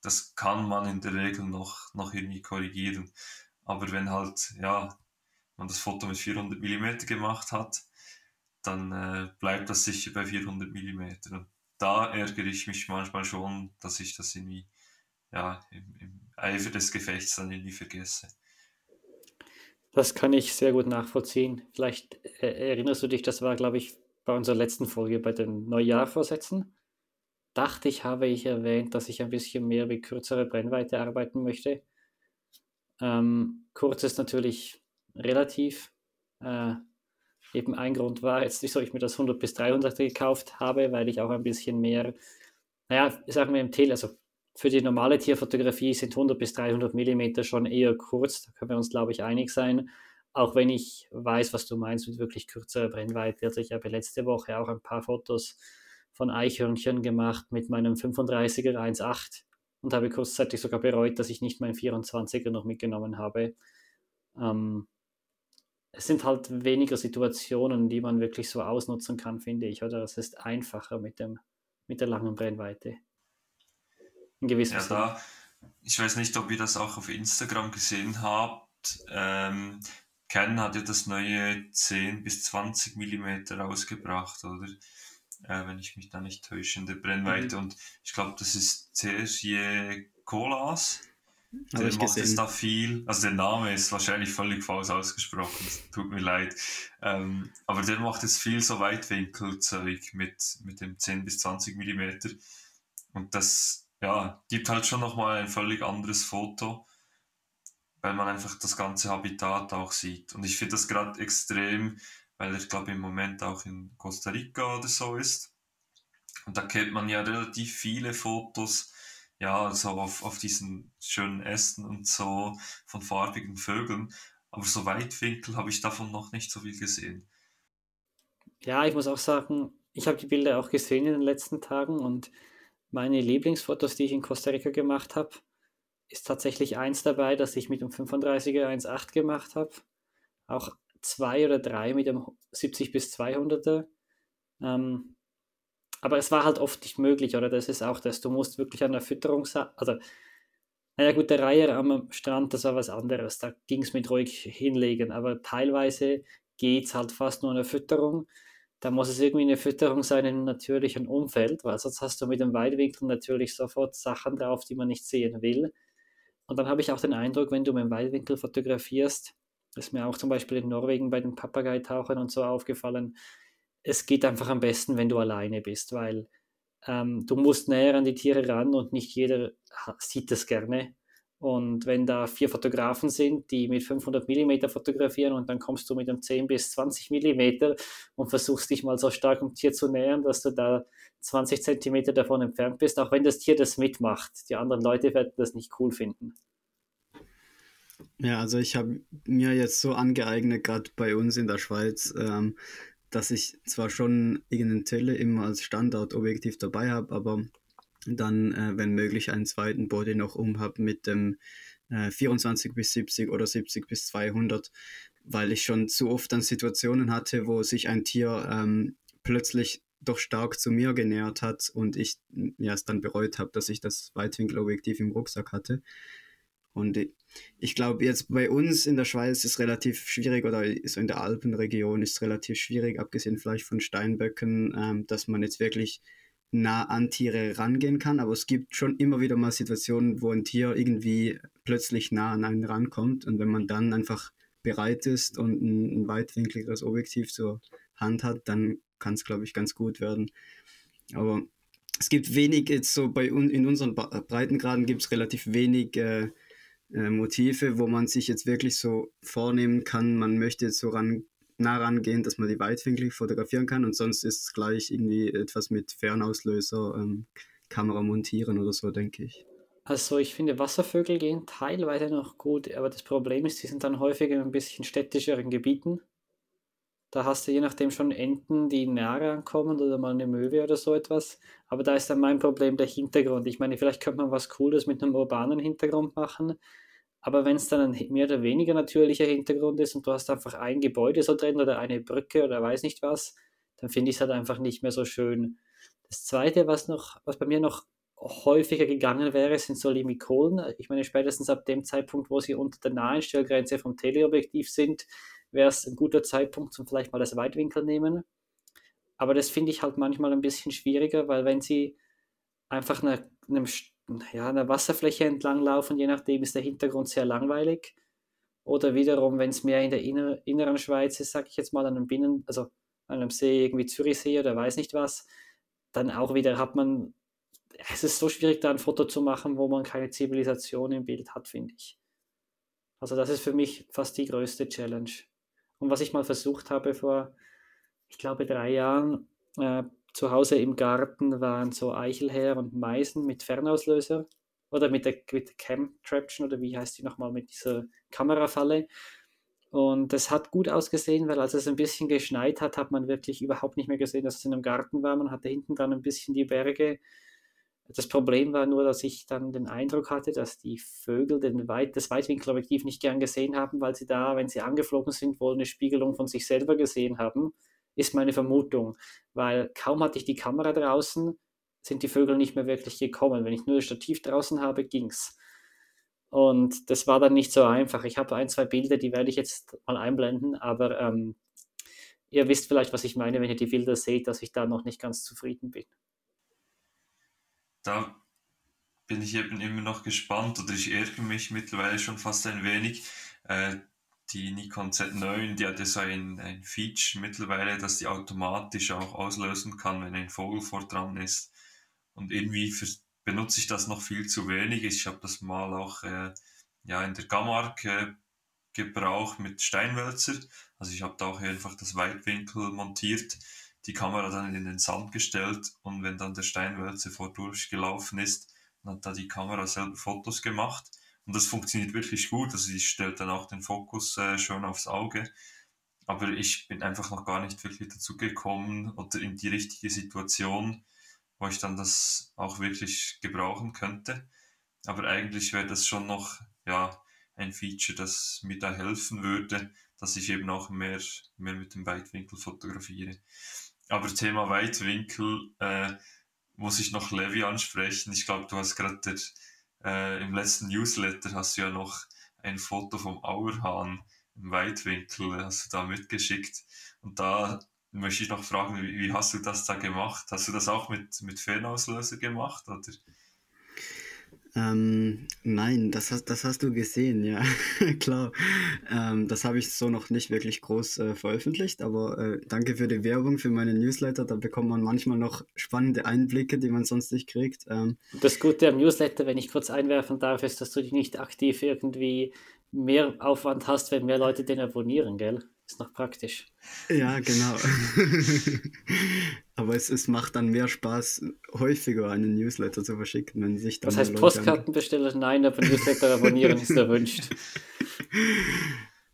das kann man in der Regel noch irgendwie korrigieren. Aber wenn halt, ja, man das Foto mit 400 mm gemacht hat, dann bleibt das sicher bei 400 mm. Und da ärgere ich mich manchmal schon, dass ich das irgendwie ja, im Eifer des Gefechts dann irgendwie vergesse. Das kann ich sehr gut nachvollziehen. Vielleicht erinnerst du dich, das war, glaube ich, bei unserer letzten Folge bei den Neujahrvorsätzen. Dachte ich, habe ich erwähnt, dass ich ein bisschen mehr mit kürzerer Brennweite arbeiten möchte. Kurz ist natürlich relativ. Eben ein Grund war jetzt, wieso ich mir das 100-300 gekauft habe, weil ich auch ein bisschen mehr, naja, sagen wir im Tele, also für die normale Tierfotografie sind 100-300mm schon eher kurz, da können wir uns, glaube ich, einig sein, auch wenn ich weiß, was du meinst mit wirklich kürzerer Brennweite. Also ich habe letzte Woche auch ein paar Fotos von Eichhörnchen gemacht mit meinem 35er 1.8 und habe kurzzeitig sogar bereut, dass ich nicht meinen 24er noch mitgenommen habe. Es sind halt weniger Situationen, die man wirklich so ausnutzen kann, finde ich, oder? Es ist einfacher mit der langen Brennweite. In gewissem Sinne. Da, ich weiß nicht, ob ihr das auch auf Instagram gesehen habt. Canon hat ja das neue 10 bis 20 mm rausgebracht, oder? Wenn ich mich da nicht täusche, in der Brennweite. Und ich glaube, das ist Serge Colas. Der macht es da viel, also der Name ist wahrscheinlich völlig falsch ausgesprochen, tut mir leid, aber der macht jetzt viel so Weitwinkelzeug mit dem 10 bis 20 mm und das ja, gibt halt schon nochmal ein völlig anderes Foto, weil man einfach das ganze Habitat auch sieht und ich finde das gerade extrem, weil ich glaube im Moment auch in Costa Rica oder so ist und da kennt man ja relativ viele Fotos, ja, so auf diesen schönen Ästen und so von farbigen Vögeln. Aber so Weitwinkel habe ich davon noch nicht so viel gesehen. Ja, ich muss auch sagen, ich habe die Bilder auch gesehen in den letzten Tagen und meine Lieblingsfotos, die ich in Costa Rica gemacht habe, ist tatsächlich eins dabei, das ich mit dem 35er 1.8 gemacht habe. Auch zwei oder drei mit dem 70 bis 200er. Aber es war halt oft nicht möglich, oder? Das ist auch das, du musst wirklich an der Fütterung sein. Also, naja gut, der Reiher am Strand, das war was anderes. Da ging es mit ruhig hinlegen. Aber teilweise geht es halt fast nur an der Fütterung. Da muss es irgendwie eine Fütterung sein in einem natürlichen Umfeld, weil sonst hast du mit dem Weitwinkel natürlich sofort Sachen drauf, die man nicht sehen will. Und dann habe ich auch den Eindruck, wenn du mit dem Weitwinkel fotografierst, das ist mir auch zum Beispiel in Norwegen bei den Papageitauchern und so aufgefallen, es geht einfach am besten, wenn du alleine bist, weil du musst näher an die Tiere ran und nicht jeder sieht das gerne. Und wenn da 4 Fotografen sind, die mit 500 mm fotografieren und dann kommst du mit einem 10 bis 20 mm und versuchst dich mal so stark um Tier zu nähern, dass du da 20 cm davon entfernt bist, auch wenn das Tier das mitmacht. Die anderen Leute werden das nicht cool finden. Ja, also ich habe mir jetzt so angeeignet, gerade bei uns in der Schweiz, dass ich zwar schon irgendeinen Tele immer als Standardobjektiv dabei habe, aber dann, wenn möglich, einen zweiten Body noch habe mit dem 24 bis 70 oder 70 bis 200, weil ich schon zu oft dann Situationen hatte, wo sich ein Tier plötzlich doch stark zu mir genähert hat und ich ja, es dann bereut habe, dass ich das Weitwinkelobjektiv im Rucksack hatte. Und ich glaube, jetzt bei uns in der Schweiz ist relativ schwierig, oder so in der Alpenregion ist relativ schwierig, abgesehen vielleicht von Steinböcken, dass man jetzt wirklich nah an Tiere rangehen kann. Aber es gibt schon immer wieder mal Situationen, wo ein Tier irgendwie plötzlich nah an einen rankommt. Und wenn man dann einfach bereit ist und ein weitwinkligeres Objektiv zur Hand hat, dann kann es, glaube ich, ganz gut werden. Aber es gibt wenig, jetzt so in unseren Breitengraden gibt es relativ wenig Motive, wo man sich jetzt wirklich so vornehmen kann, man möchte jetzt so nah rangehen, dass man die weitwinklig fotografieren kann, und sonst ist es gleich irgendwie etwas mit Fernauslöser, Kamera montieren oder so, denke ich. Also ich finde, Wasservögel gehen teilweise noch gut, aber das Problem ist, die sind dann häufig in ein bisschen städtischeren Gebieten. Da hast du je nachdem schon Enten, die näher ankommen, oder mal eine Möwe oder so etwas. Aber da ist dann mein Problem der Hintergrund. Ich meine, vielleicht könnte man was Cooles mit einem urbanen Hintergrund machen, aber wenn es dann ein mehr oder weniger natürlicher Hintergrund ist und du hast einfach ein Gebäude so drin oder eine Brücke oder weiß nicht was, dann finde ich es halt einfach nicht mehr so schön. Das Zweite, was bei mir noch häufiger gegangen wäre, sind so Limikolen. Ich meine, spätestens ab dem Zeitpunkt, wo sie unter der Naheinstellgrenze vom Teleobjektiv sind, wäre es ein guter Zeitpunkt, zum vielleicht mal das Weitwinkel nehmen. Aber das finde ich halt manchmal ein bisschen schwieriger, weil wenn sie einfach einer Wasserfläche entlang laufen, je nachdem ist der Hintergrund sehr langweilig. Oder wiederum, wenn es mehr in der inneren Schweiz ist, sage ich jetzt mal, an einem See, irgendwie Zürichsee oder weiß nicht was, dann auch wieder es ist so schwierig, da ein Foto zu machen, wo man keine Zivilisation im Bild hat, finde ich. Also das ist für mich fast die größte Challenge. Und was ich mal versucht habe vor, ich glaube, 3 Jahren, zu Hause im Garten waren so Eichelhäher und Meisen mit Fernauslöser oder mit der Cam-Traption oder wie heißt die nochmal, mit dieser Kamerafalle. Und das hat gut ausgesehen, weil als es ein bisschen geschneit hat, hat man wirklich überhaupt nicht mehr gesehen, dass es in einem Garten war. Man hatte hinten dann ein bisschen die Berge. Das Problem war nur, dass ich dann den Eindruck hatte, dass die Vögel das Weitwinkelobjektiv nicht gern gesehen haben, weil sie da, wenn sie angeflogen sind, wohl eine Spiegelung von sich selber gesehen haben, ist meine Vermutung. Weil kaum hatte ich die Kamera draußen, sind die Vögel nicht mehr wirklich gekommen. Wenn ich nur das Stativ draußen habe, ging's. Und das war dann nicht so einfach. Ich habe 1, 2 Bilder, die werde ich jetzt mal einblenden, aber ihr wisst vielleicht, was ich meine, wenn ihr die Bilder seht, dass ich da noch nicht ganz zufrieden bin. Da bin ich eben immer noch gespannt, oder ich ärgere mich mittlerweile schon fast ein wenig. Die Nikon Z9, die hat ja so ein Feature mittlerweile, dass die automatisch auch auslösen kann, wenn ein Vogel vor dran ist. Und irgendwie benutze ich das noch viel zu wenig. Ich habe das mal auch in der Gammark gebraucht mit Steinwälzer. Also ich habe da auch einfach das Weitwinkel montiert, die Kamera dann in den Sand gestellt, und wenn dann der Steinwälzer vor durchgelaufen ist, dann hat da die Kamera selber Fotos gemacht, und das funktioniert wirklich gut, also die stellt dann auch den Fokus schön aufs Auge, aber ich bin einfach noch gar nicht wirklich dazu gekommen oder in die richtige Situation, wo ich dann das auch wirklich gebrauchen könnte, aber eigentlich wäre das schon noch ein Feature, das mir da helfen würde, dass ich eben auch mehr mit dem Weitwinkel fotografiere. Aber Thema Weitwinkel muss ich noch Levi ansprechen. Ich glaube, du hast gerade im letzten Newsletter hast du ja noch ein Foto vom Auerhahn im Weitwinkel, hast du da mitgeschickt. Und da möchte ich noch fragen, wie hast du das da gemacht? Hast du das auch mit Fernauslöser gemacht, oder? Nein, das hast du gesehen, ja, klar. Das habe ich so noch nicht wirklich groß veröffentlicht, aber danke für die Werbung, für meine Newsletter, da bekommt man manchmal noch spannende Einblicke, die man sonst nicht kriegt. Das Gute am Newsletter, wenn ich kurz einwerfen darf, ist, dass du dich nicht aktiv irgendwie mehr Aufwand hast, wenn mehr Leute den abonnieren, gell? Ist noch praktisch. Ja, genau. Aber es macht dann mehr Spaß, häufiger einen Newsletter zu verschicken, wenn sich dann. Das heißt, Postkarten bestellen? Nein, aber Newsletter abonnieren ist erwünscht.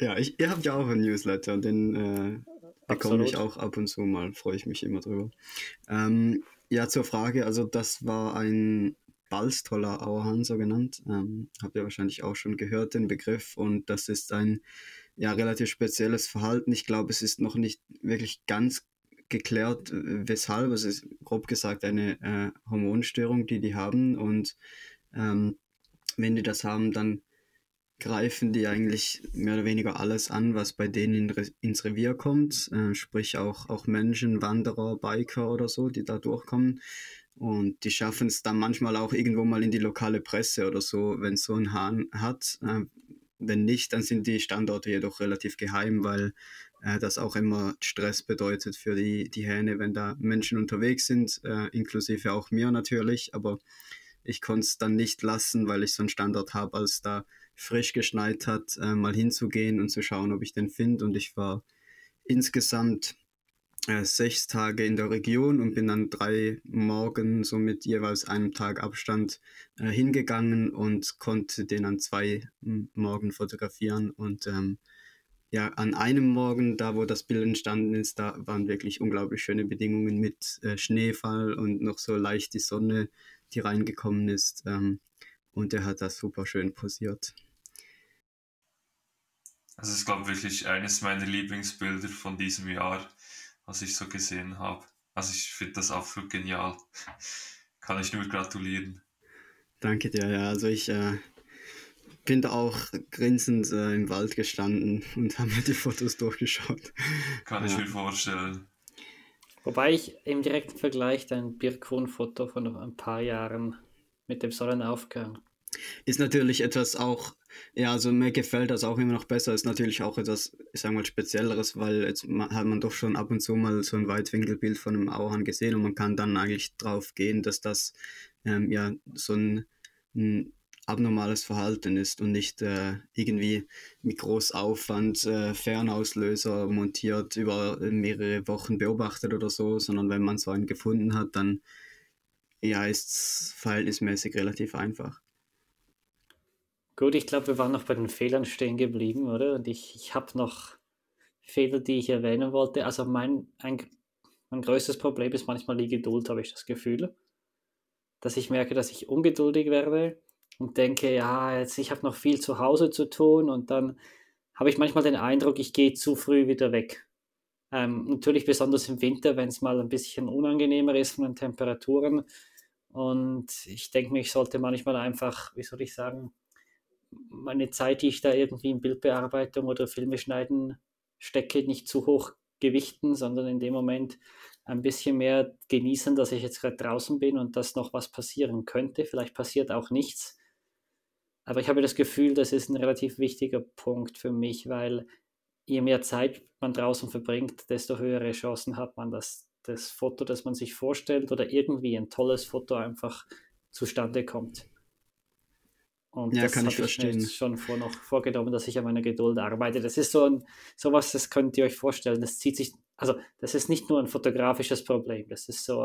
Ja, ihr habt ja auch einen Newsletter, den bekomme ich auch ab und zu mal, freue ich mich immer drüber. Zur Frage, also das war ein Balstoller Auerhahn, so genannt. Habt ihr wahrscheinlich auch schon gehört, den Begriff, und das ist ein relativ spezielles Verhalten. Ich glaube, es ist noch nicht wirklich ganz geklärt, weshalb. Es ist grob gesagt eine Hormonstörung, die haben, und wenn die das haben, dann greifen die eigentlich mehr oder weniger alles an, was bei denen ins Revier kommt, sprich auch Menschen, Wanderer, Biker oder so, die da durchkommen. Und die schaffen es dann manchmal auch irgendwo mal in die lokale Presse oder so, wenn es so einen Hahn hat, Wenn nicht, dann sind die Standorte jedoch relativ geheim, weil das auch immer Stress bedeutet für die Hähne, wenn da Menschen unterwegs sind, inklusive auch mir natürlich. Aber ich konnte es dann nicht lassen, weil ich so einen Standort habe, als da frisch geschneit hat, mal hinzugehen und zu schauen, ob ich den finde. Und ich war insgesamt 6 Tage in der Region und bin dann 3 Morgen so mit jeweils einem Tag Abstand hingegangen und konnte den an 2 Morgen fotografieren. Und an einem Morgen, da wo das Bild entstanden ist, da waren wirklich unglaublich schöne Bedingungen mit Schneefall und noch so leicht die Sonne, die reingekommen ist. Und er hat das super schön posiert. Das ist, glaube ich, wirklich eines meiner Lieblingsbilder von diesem Jahr, was ich so gesehen habe. Also ich finde das absolut genial. Kann ich nur gratulieren. Danke dir, ja. Also ich bin da auch grinsend im Wald gestanden und habe mir die Fotos durchgeschaut. Kann ich mir vorstellen. Wobei ich im direkten Vergleich dein Birkhuhn-Foto von noch ein paar Jahren mit dem Sonnenaufgang. Ist natürlich etwas auch, ja, also mir gefällt das auch immer noch besser, ist natürlich auch etwas, ich sage mal, Spezielleres, weil jetzt hat man doch schon ab und zu mal so ein Weitwinkelbild von einem Auerhahn gesehen und man kann dann eigentlich drauf gehen, dass das so ein abnormales Verhalten ist und nicht irgendwie mit großem Aufwand Fernauslöser montiert, über mehrere Wochen beobachtet oder so, sondern wenn man so einen gefunden hat, dann ist es verhältnismäßig relativ einfach. Gut, ich glaube, wir waren noch bei den Fehlern stehen geblieben, oder? Und ich habe noch Fehler, die ich erwähnen wollte. Also mein größtes Problem ist manchmal die Geduld, habe ich das Gefühl. Dass ich merke, dass ich ungeduldig werde und denke, ja, jetzt ich habe noch viel zu Hause zu tun, und dann habe ich manchmal den Eindruck, ich gehe zu früh wieder weg. Natürlich besonders im Winter, wenn es mal ein bisschen unangenehmer ist von den Temperaturen. Und ich denke mir, ich sollte manchmal einfach, wie soll ich sagen, meine Zeit, die ich da irgendwie in Bildbearbeitung oder Filme schneiden stecke, nicht zu hoch gewichten, sondern in dem Moment ein bisschen mehr genießen, dass ich jetzt gerade draußen bin und dass noch was passieren könnte. Vielleicht passiert auch nichts. Aber ich habe das Gefühl, das ist ein relativ wichtiger Punkt für mich, weil je mehr Zeit man draußen verbringt, desto höhere Chancen hat man, dass das Foto, das man sich vorstellt, oder irgendwie ein tolles Foto einfach zustande kommt. Und das habe ich mir jetzt schon vorgenommen, dass ich an meiner Geduld arbeite. Das ist sowas, das könnt ihr euch vorstellen. Das zieht sich, also das ist nicht nur ein fotografisches Problem. Das ist so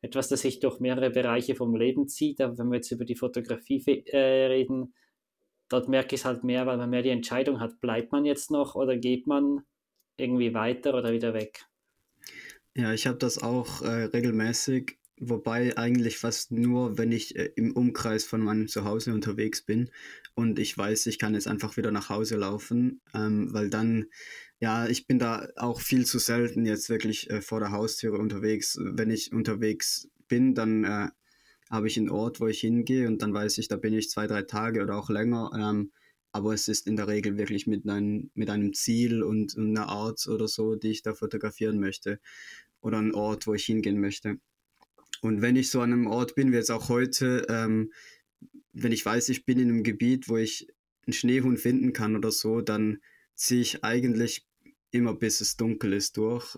etwas, das sich durch mehrere Bereiche vom Leben zieht. Aber wenn wir jetzt über die Fotografie reden, dort merke ich es halt mehr, weil man mehr die Entscheidung hat, bleibt man jetzt noch oder geht man irgendwie weiter oder wieder weg? Ja, ich habe das auch regelmäßig, wobei eigentlich fast nur, wenn ich im Umkreis von meinem Zuhause unterwegs bin und ich weiß, ich kann jetzt einfach wieder nach Hause laufen, weil dann, ja, ich bin da auch viel zu selten jetzt wirklich vor der Haustüre unterwegs. Wenn ich unterwegs bin, dann habe ich einen Ort, wo ich hingehe, und dann weiß ich, da bin ich 2-3 Tage oder auch länger. Aber es ist in der Regel wirklich mit einem Ziel und einer Art oder so, die ich da fotografieren möchte, oder einen Ort, wo ich hingehen möchte. Und wenn ich so an einem Ort bin, wie jetzt auch heute, wenn ich weiß, ich bin in einem Gebiet, wo ich einen Schneehuhn finden kann oder so, dann ziehe ich eigentlich immer, bis es dunkel ist, durch.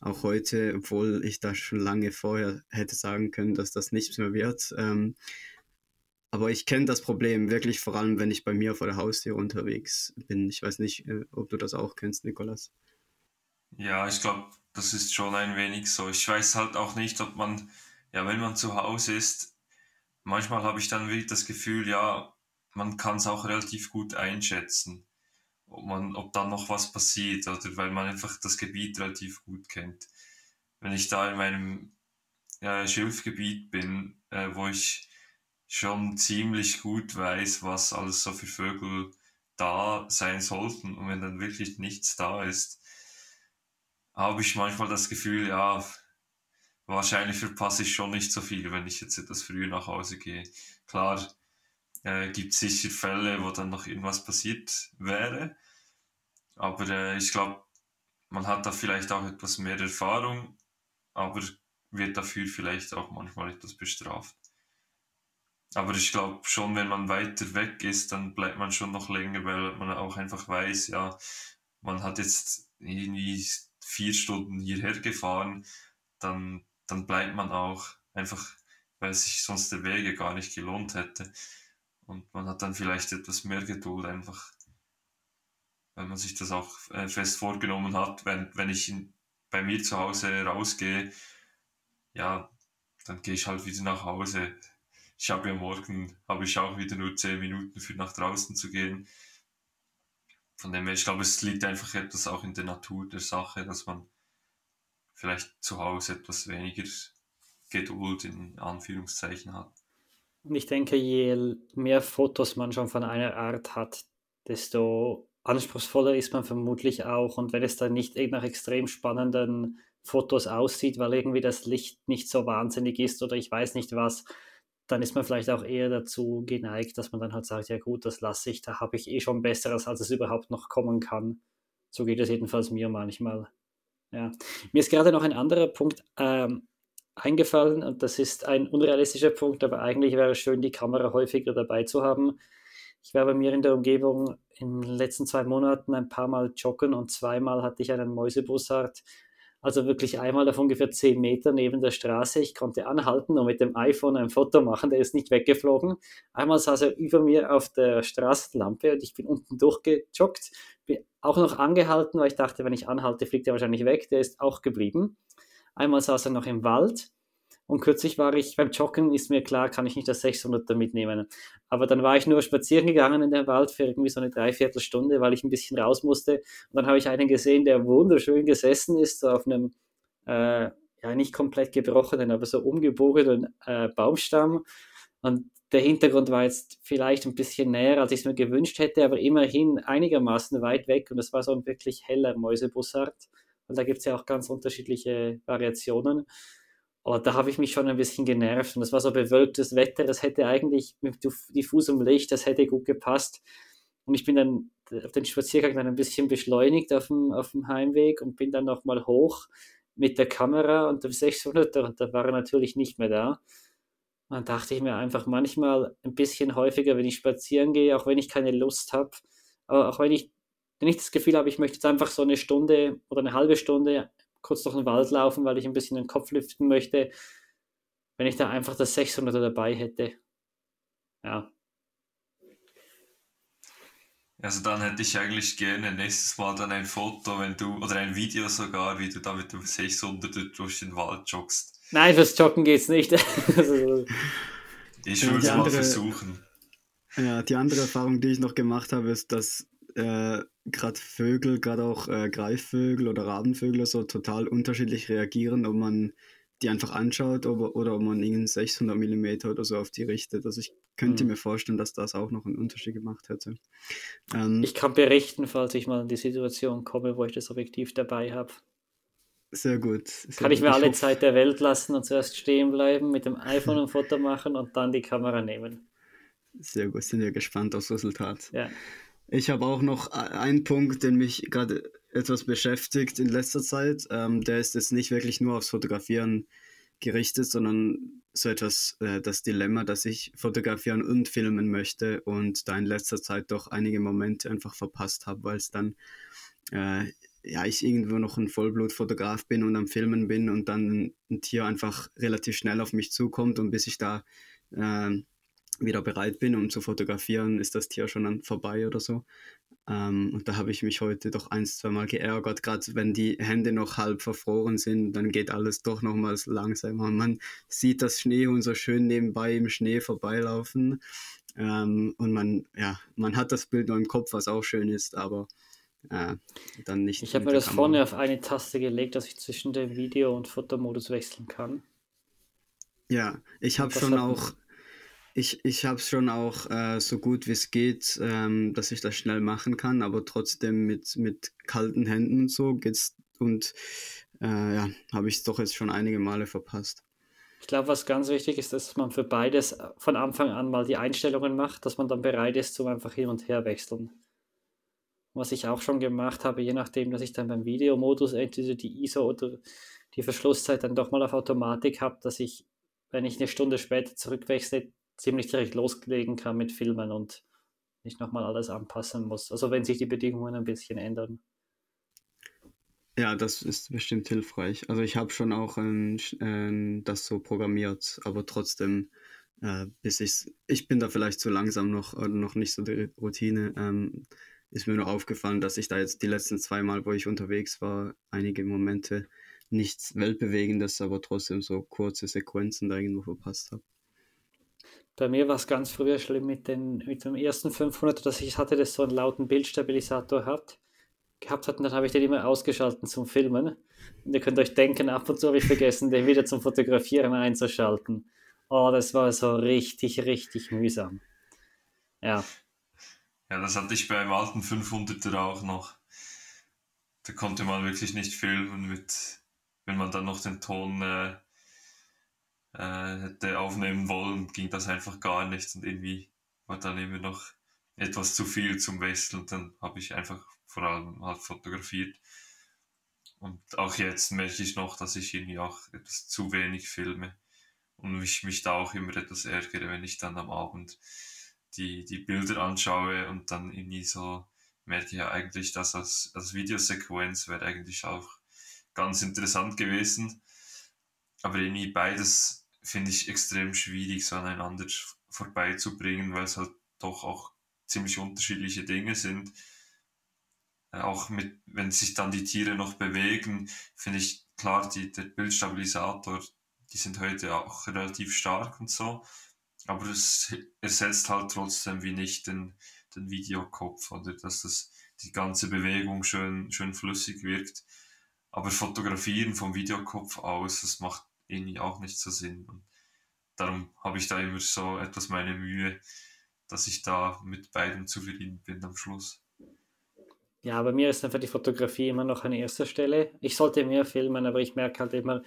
Auch heute, obwohl ich da schon lange vorher hätte sagen können, dass das nichts mehr wird. Aber ich kenne das Problem wirklich vor allem, wenn ich bei mir vor der Haustür unterwegs bin. Ich weiß nicht, ob du das auch kennst, Nicolas. Ja, ich glaube, das ist schon ein wenig so. Ich weiß halt auch nicht, ob man, ja, wenn man zu Hause ist, manchmal habe ich dann wirklich das Gefühl, ja, man kann es auch relativ gut einschätzen, ob dann noch was passiert, oder weil man einfach das Gebiet relativ gut kennt. Wenn ich da in meinem Schilfgebiet bin, wo ich schon ziemlich gut weiß, was alles so für Vögel da sein sollten, und wenn dann wirklich nichts da ist, habe ich manchmal das Gefühl, ja, wahrscheinlich verpasse ich schon nicht so viel, wenn ich jetzt etwas früher nach Hause gehe. Klar, gibt es sicher Fälle, wo dann noch irgendwas passiert wäre. Aber ich glaube, man hat da vielleicht auch etwas mehr Erfahrung, aber wird dafür vielleicht auch manchmal etwas bestraft. Aber ich glaube schon, wenn man weiter weg ist, dann bleibt man schon noch länger, weil man auch einfach weiß, ja, man hat jetzt irgendwie 4 Stunden hierher gefahren, dann bleibt man auch einfach, weil sich sonst der Wege gar nicht gelohnt hätte. Und man hat dann vielleicht etwas mehr Geduld einfach, weil man sich das auch fest vorgenommen hat. Wenn ich bei mir zu Hause rausgehe, ja, dann gehe ich halt wieder nach Hause. Ich habe ja morgen, auch wieder nur 10 Minuten für nach draußen zu gehen. Von dem her, ich glaube, es liegt einfach etwas auch in der Natur der Sache, dass man vielleicht zu Hause etwas weniger Geduld in Anführungszeichen hat. Und ich denke, je mehr Fotos man schon von einer Art hat, desto anspruchsvoller ist man vermutlich auch. Und wenn es dann nicht nach extrem spannenden Fotos aussieht, weil irgendwie das Licht nicht so wahnsinnig ist oder ich weiß nicht was, dann ist man vielleicht auch eher dazu geneigt, dass man dann halt sagt, ja gut, das lasse ich, da habe ich eh schon Besseres, als es überhaupt noch kommen kann. So geht es jedenfalls mir manchmal. Ja. Mir ist gerade noch ein anderer Punkt eingefallen, und das ist ein unrealistischer Punkt, aber eigentlich wäre es schön, die Kamera häufiger dabei zu haben. Ich war bei mir in der Umgebung in den letzten 2 Monaten ein paar Mal joggen und 2-mal hatte ich einen Mäusebussard. Also wirklich einmal auf ungefähr 10 Meter neben der Straße. Ich konnte anhalten und mit dem iPhone ein Foto machen, der ist nicht weggeflogen. Einmal saß er über mir auf der Straßenlampe und ich bin unten durchgejoggt. Bin auch noch angehalten, weil ich dachte, wenn ich anhalte, fliegt er wahrscheinlich weg. Der ist auch geblieben. Einmal saß er noch im Wald und kürzlich war ich beim Joggen, ist mir klar, kann ich nicht das 600er mitnehmen. Aber dann war ich nur spazieren gegangen in den Wald für irgendwie so eine 3/4 Stunde, weil ich ein bisschen raus musste. Und dann habe ich einen gesehen, der wunderschön gesessen ist, so auf einem, ja nicht komplett gebrochenen, aber so umgebogenen Baumstamm. Und der Hintergrund war jetzt vielleicht ein bisschen näher, als ich es mir gewünscht hätte, aber immerhin einigermaßen weit weg. Und das war so ein wirklich heller Mäusebussard. Und da gibt es ja auch ganz unterschiedliche Variationen. Aber da habe ich mich schon ein bisschen genervt. Und das war so bewölktes Wetter, das hätte eigentlich mit diffusem Licht, das hätte gut gepasst. Und ich bin dann auf den Spaziergang dann ein bisschen beschleunigt auf dem Heimweg und bin dann nochmal hoch mit der Kamera und dem 600er. Und da war er natürlich nicht mehr da. Und dann dachte ich mir einfach manchmal ein bisschen häufiger, wenn ich spazieren gehe, auch wenn ich keine Lust habe, aber auch wenn ich das Gefühl habe, ich möchte jetzt einfach so eine Stunde oder eine halbe Stunde kurz durch den Wald laufen, weil ich ein bisschen den Kopf lüften möchte, wenn ich da einfach das 600er dabei hätte. Ja. Also dann hätte ich eigentlich gerne nächstes Mal dann ein Foto, oder ein Video sogar, wie du da mit dem 600er durch den Wald joggst. Nein, fürs Joggen geht's nicht. Ich würde es mal versuchen. Ja, die andere Erfahrung, die ich noch gemacht habe, ist, dass gerade Vögel, gerade auch Greifvögel oder Rabenvögel so total unterschiedlich reagieren, ob man die einfach anschaut oder ob man irgendeinen 600mm oder so auf die richtet. Also ich könnte mir vorstellen, dass das auch noch einen Unterschied gemacht hätte. Ich kann berichten, falls ich mal in die Situation komme, wo ich das Objektiv dabei habe. Sehr gut. Kann ich mir alle Zeit der Welt lassen und zuerst stehen bleiben, mit dem iPhone ein Foto machen und dann die Kamera nehmen. Sehr gut, sind wir gespannt aufs Resultat. Ja. Ich habe auch noch einen Punkt, den mich gerade etwas beschäftigt in letzter Zeit. Der ist jetzt nicht wirklich nur aufs Fotografieren gerichtet, sondern so etwas, das Dilemma, dass ich fotografieren und filmen möchte und da in letzter Zeit doch einige Momente einfach verpasst habe, weil es dann, ich irgendwo noch ein Vollblutfotograf bin und am Filmen bin und dann ein Tier einfach relativ schnell auf mich zukommt und bis ich da wieder bereit bin, um zu fotografieren, ist das Tier schon vorbei oder so. Und da habe ich mich heute doch 1-2 Mal geärgert, gerade wenn die Hände noch halb verfroren sind, dann geht alles doch nochmals langsamer. Man sieht das Schneehuhn so schön nebenbei im Schnee vorbeilaufen und man hat das Bild nur im Kopf, was auch schön ist, aber dann nicht. Ich habe mir das vorne auf eine Taste gelegt, dass ich zwischen dem Video- und Fotomodus wechseln kann. Ja, ich habe es schon auch so gut wie es geht, dass ich das schnell machen kann, aber trotzdem mit kalten Händen und so geht's und habe ich es doch jetzt schon einige Male verpasst. Ich glaube, was ganz wichtig ist, dass man für beides von Anfang an mal die Einstellungen macht, dass man dann bereit ist, zum einfach hin und her wechseln. Was ich auch schon gemacht habe, je nachdem, dass ich dann beim Videomodus entweder die ISO oder die Verschlusszeit dann doch mal auf Automatik habe, dass ich, wenn ich eine Stunde später zurückwechsle, ziemlich direkt loslegen kann mit Filmen und nicht nochmal alles anpassen muss. Also wenn sich die Bedingungen ein bisschen ändern. Ja, das ist bestimmt hilfreich. Also ich habe schon auch das so programmiert, aber trotzdem, ich bin da vielleicht zu langsam noch oder noch nicht so die Routine. Ist mir nur aufgefallen, dass ich da jetzt die letzten 2 Mal, wo ich unterwegs war, einige Momente, nichts Weltbewegendes, aber trotzdem so kurze Sequenzen da irgendwo verpasst habe. Bei mir war es ganz früher schlimm mit dem ersten 500er, dass ich hatte, das so einen lauten Bildstabilisator gehabt hat, und dann habe ich den immer ausgeschalten zum Filmen. Und ihr könnt euch denken, ab und zu habe ich vergessen, den wieder zum Fotografieren einzuschalten. Oh, das war so richtig, richtig mühsam. Ja. Ja, das hatte ich beim alten 500er auch noch. Da konnte man wirklich nicht filmen, wenn man dann noch den Ton hätte aufnehmen wollen, ging das einfach gar nichts. Und irgendwie war dann immer noch etwas zu viel zum Wechseln. Und dann habe ich einfach vor allem halt fotografiert. Und auch jetzt merke ich noch, dass ich irgendwie auch etwas zu wenig filme. Und ich mich da auch immer etwas ärgere, wenn ich dann am Abend die Bilder anschaue und dann irgendwie so merke ja eigentlich, dass als Videosequenz wäre eigentlich auch ganz interessant gewesen. Aber irgendwie beides finde ich extrem schwierig, so aneinander vorbeizubringen, weil es halt doch auch ziemlich unterschiedliche Dinge sind. Auch wenn sich dann die Tiere noch bewegen, finde ich klar, der Bildstabilisator, die sind heute auch relativ stark und so. Aber es ersetzt halt trotzdem wie nicht den Videokopf, oder dass die ganze Bewegung schön flüssig wirkt. Aber Fotografieren vom Videokopf aus, das macht irgendwie auch nicht so Sinn. Und darum habe ich da immer so etwas meine Mühe, dass ich da mit beidem zufrieden bin am Schluss. Ja, bei mir ist einfach die Fotografie immer noch an erster Stelle. Ich sollte mehr filmen, aber ich merke halt immer,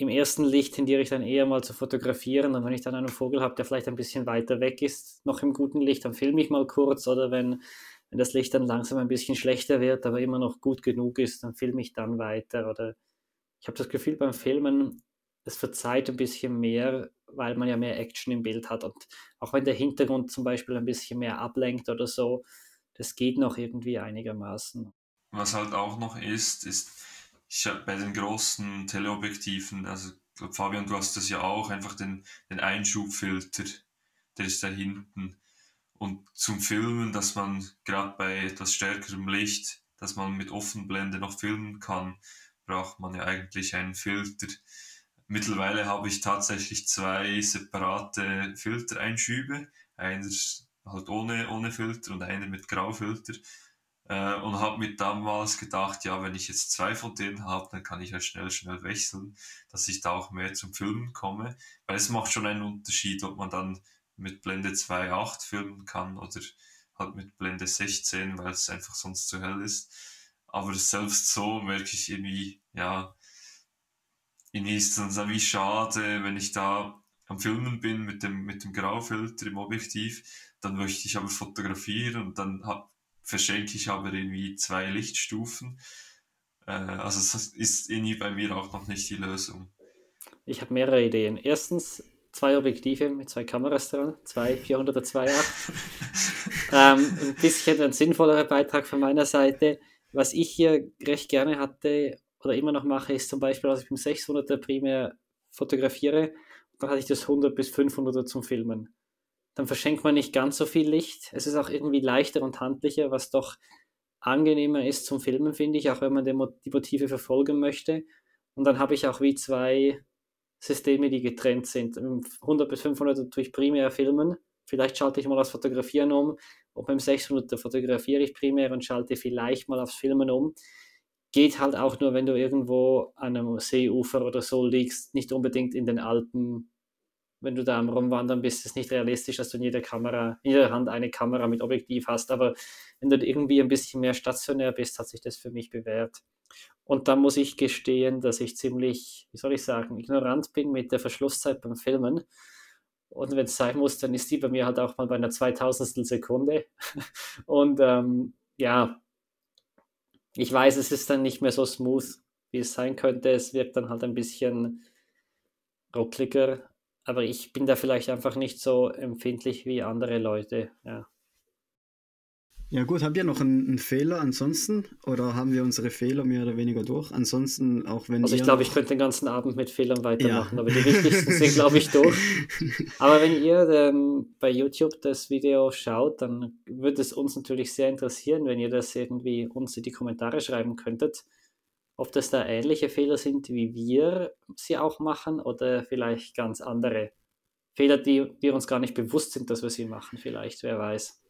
im ersten Licht tendiere ich dann eher mal zu fotografieren, und wenn ich dann einen Vogel habe, der vielleicht ein bisschen weiter weg ist, noch im guten Licht, dann filme ich mal kurz, oder wenn das Licht dann langsam ein bisschen schlechter wird, aber immer noch gut genug ist, dann filme ich dann weiter. Oder ich habe das Gefühl beim Filmen, es verzeiht ein bisschen mehr, weil man ja mehr Action im Bild hat, und auch wenn der Hintergrund zum Beispiel ein bisschen mehr ablenkt oder so, das geht noch irgendwie einigermaßen. Was halt auch noch ist, ich habe bei den großen Teleobjektiven, also Fabian, du hast das ja auch, einfach den Einschubfilter, der ist da hinten. Und zum Filmen, dass man gerade bei etwas stärkerem Licht, dass man mit Offenblende noch filmen kann, braucht man ja eigentlich einen Filter. Mittlerweile habe ich tatsächlich 2 separate Filtereinschübe, einer halt ohne Filter und einer mit Graufilter. Und habe mir damals gedacht, ja, wenn ich jetzt 2 von denen habe, dann kann ich ja schnell wechseln, dass ich da auch mehr zum Filmen komme. Weil es macht schon einen Unterschied, ob man dann mit Blende 2.8 filmen kann oder halt mit Blende 16, weil es einfach sonst zu hell ist. Aber selbst so merke ich irgendwie, ja, irgendwie ist es dann wie schade, wenn ich da am Filmen bin mit dem Graufilter im Objektiv, dann möchte ich aber fotografieren, und dann verschenke ich aber irgendwie 2 Lichtstufen. Also das ist irgendwie bei mir auch noch nicht die Lösung. Ich habe mehrere Ideen. Erstens 2 Objektive mit 2 Kameras dran, 2 400er 2.8. Ein bisschen ein sinnvollerer Beitrag von meiner Seite. Was ich hier recht gerne hatte oder immer noch mache, ist zum Beispiel, dass ich mit dem 600er primär fotografiere, dann hatte ich das 100 bis 500er zum Filmen. Dann verschenkt man nicht ganz so viel Licht. Es ist auch irgendwie leichter und handlicher, was doch angenehmer ist zum Filmen, finde ich, auch wenn man die Motive verfolgen möchte. Und dann habe ich auch wie 2 Systeme, die getrennt sind. 100 bis 500 tue ich primär filmen. Vielleicht schalte ich mal aufs Fotografieren um. Und beim 600 fotografiere ich primär und schalte vielleicht mal aufs Filmen um. Geht halt auch nur, wenn du irgendwo an einem Seeufer oder so liegst, nicht unbedingt in den Alpen. Wenn du da am Rumwandern bist, ist es nicht realistisch, dass du in jeder Hand eine Kamera mit Objektiv hast. Aber wenn du irgendwie ein bisschen mehr stationär bist, hat sich das für mich bewährt. Und dann muss ich gestehen, dass ich ziemlich, ignorant bin mit der Verschlusszeit beim Filmen. Und wenn es sein muss, dann ist die bei mir halt auch mal bei einer 2000stel Sekunde. Und ich weiß, es ist dann nicht mehr so smooth, wie es sein könnte. Es wirkt dann halt ein bisschen ruckliger. aber ich bin da vielleicht einfach nicht so empfindlich wie andere Leute, ja. Ja gut, habt ihr noch einen Fehler ansonsten? Oder haben wir unsere Fehler mehr oder weniger durch? Ansonsten, auch wenn... Also ich glaube, ich könnte den ganzen Abend mit Fehlern weitermachen, ja. Aber die wichtigsten sind, glaube ich, durch. Aber wenn ihr bei YouTube das Video schaut, dann würde es uns natürlich sehr interessieren, wenn ihr das irgendwie uns in die Kommentare schreiben könntet, ob das da ähnliche Fehler sind, wie wir sie auch machen, oder vielleicht ganz andere Fehler, die wir uns gar nicht bewusst sind, dass wir sie machen, vielleicht, wer weiß.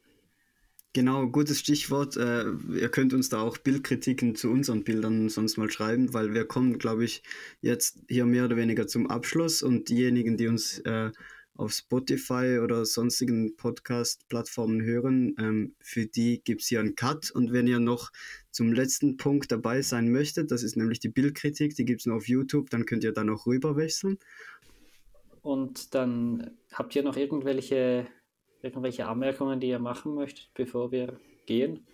Genau, gutes Stichwort. Ihr könnt uns da auch Bildkritiken zu unseren Bildern sonst mal schreiben, weil wir kommen, glaube ich, jetzt hier mehr oder weniger zum Abschluss, und diejenigen, die uns auf Spotify oder sonstigen Podcast-Plattformen hören, für die gibt es hier einen Cut, und wenn ihr noch zum letzten Punkt dabei sein möchtet, das ist nämlich die Bildkritik, die gibt es nur auf YouTube, dann könnt ihr da noch rüberwechseln. Und dann habt ihr noch irgendwelche Anmerkungen, die ihr machen möchtet, bevor wir gehen?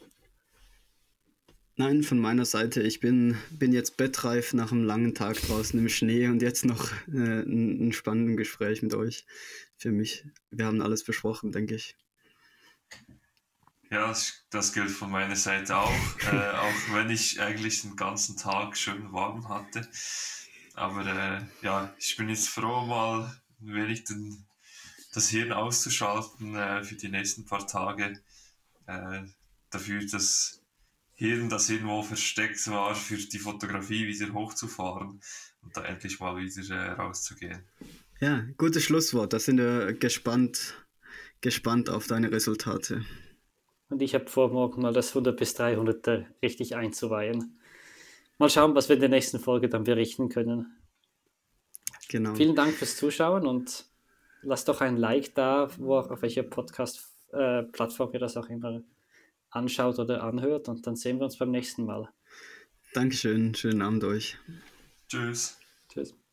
Nein, von meiner Seite. Ich bin jetzt bettreif nach einem langen Tag draußen im Schnee und jetzt noch ein spannendes Gespräch mit euch für mich. Wir haben alles besprochen, denke ich. Ja, das gilt von meiner Seite auch, auch wenn ich eigentlich den ganzen Tag schön warm hatte. Aber ja, ich bin jetzt froh, mal ein wenig das Hirn auszuschalten für die nächsten paar Tage, dafür das Hirn, das irgendwo versteckt war, für die Fotografie wieder hochzufahren und da endlich mal wieder rauszugehen. Ja, gutes Schlusswort. Da sind wir gespannt auf deine Resultate. Und ich habe vor, morgen mal das 100-300er richtig einzuweihen. Mal schauen, was wir in der nächsten Folge dann berichten können. Genau. Vielen Dank fürs Zuschauen und lasst doch ein Like da, auf welcher Podcast-Plattform ihr das auch immer anschaut oder anhört. Und dann sehen wir uns beim nächsten Mal. Dankeschön. Schönen Abend euch. Tschüss. Tschüss.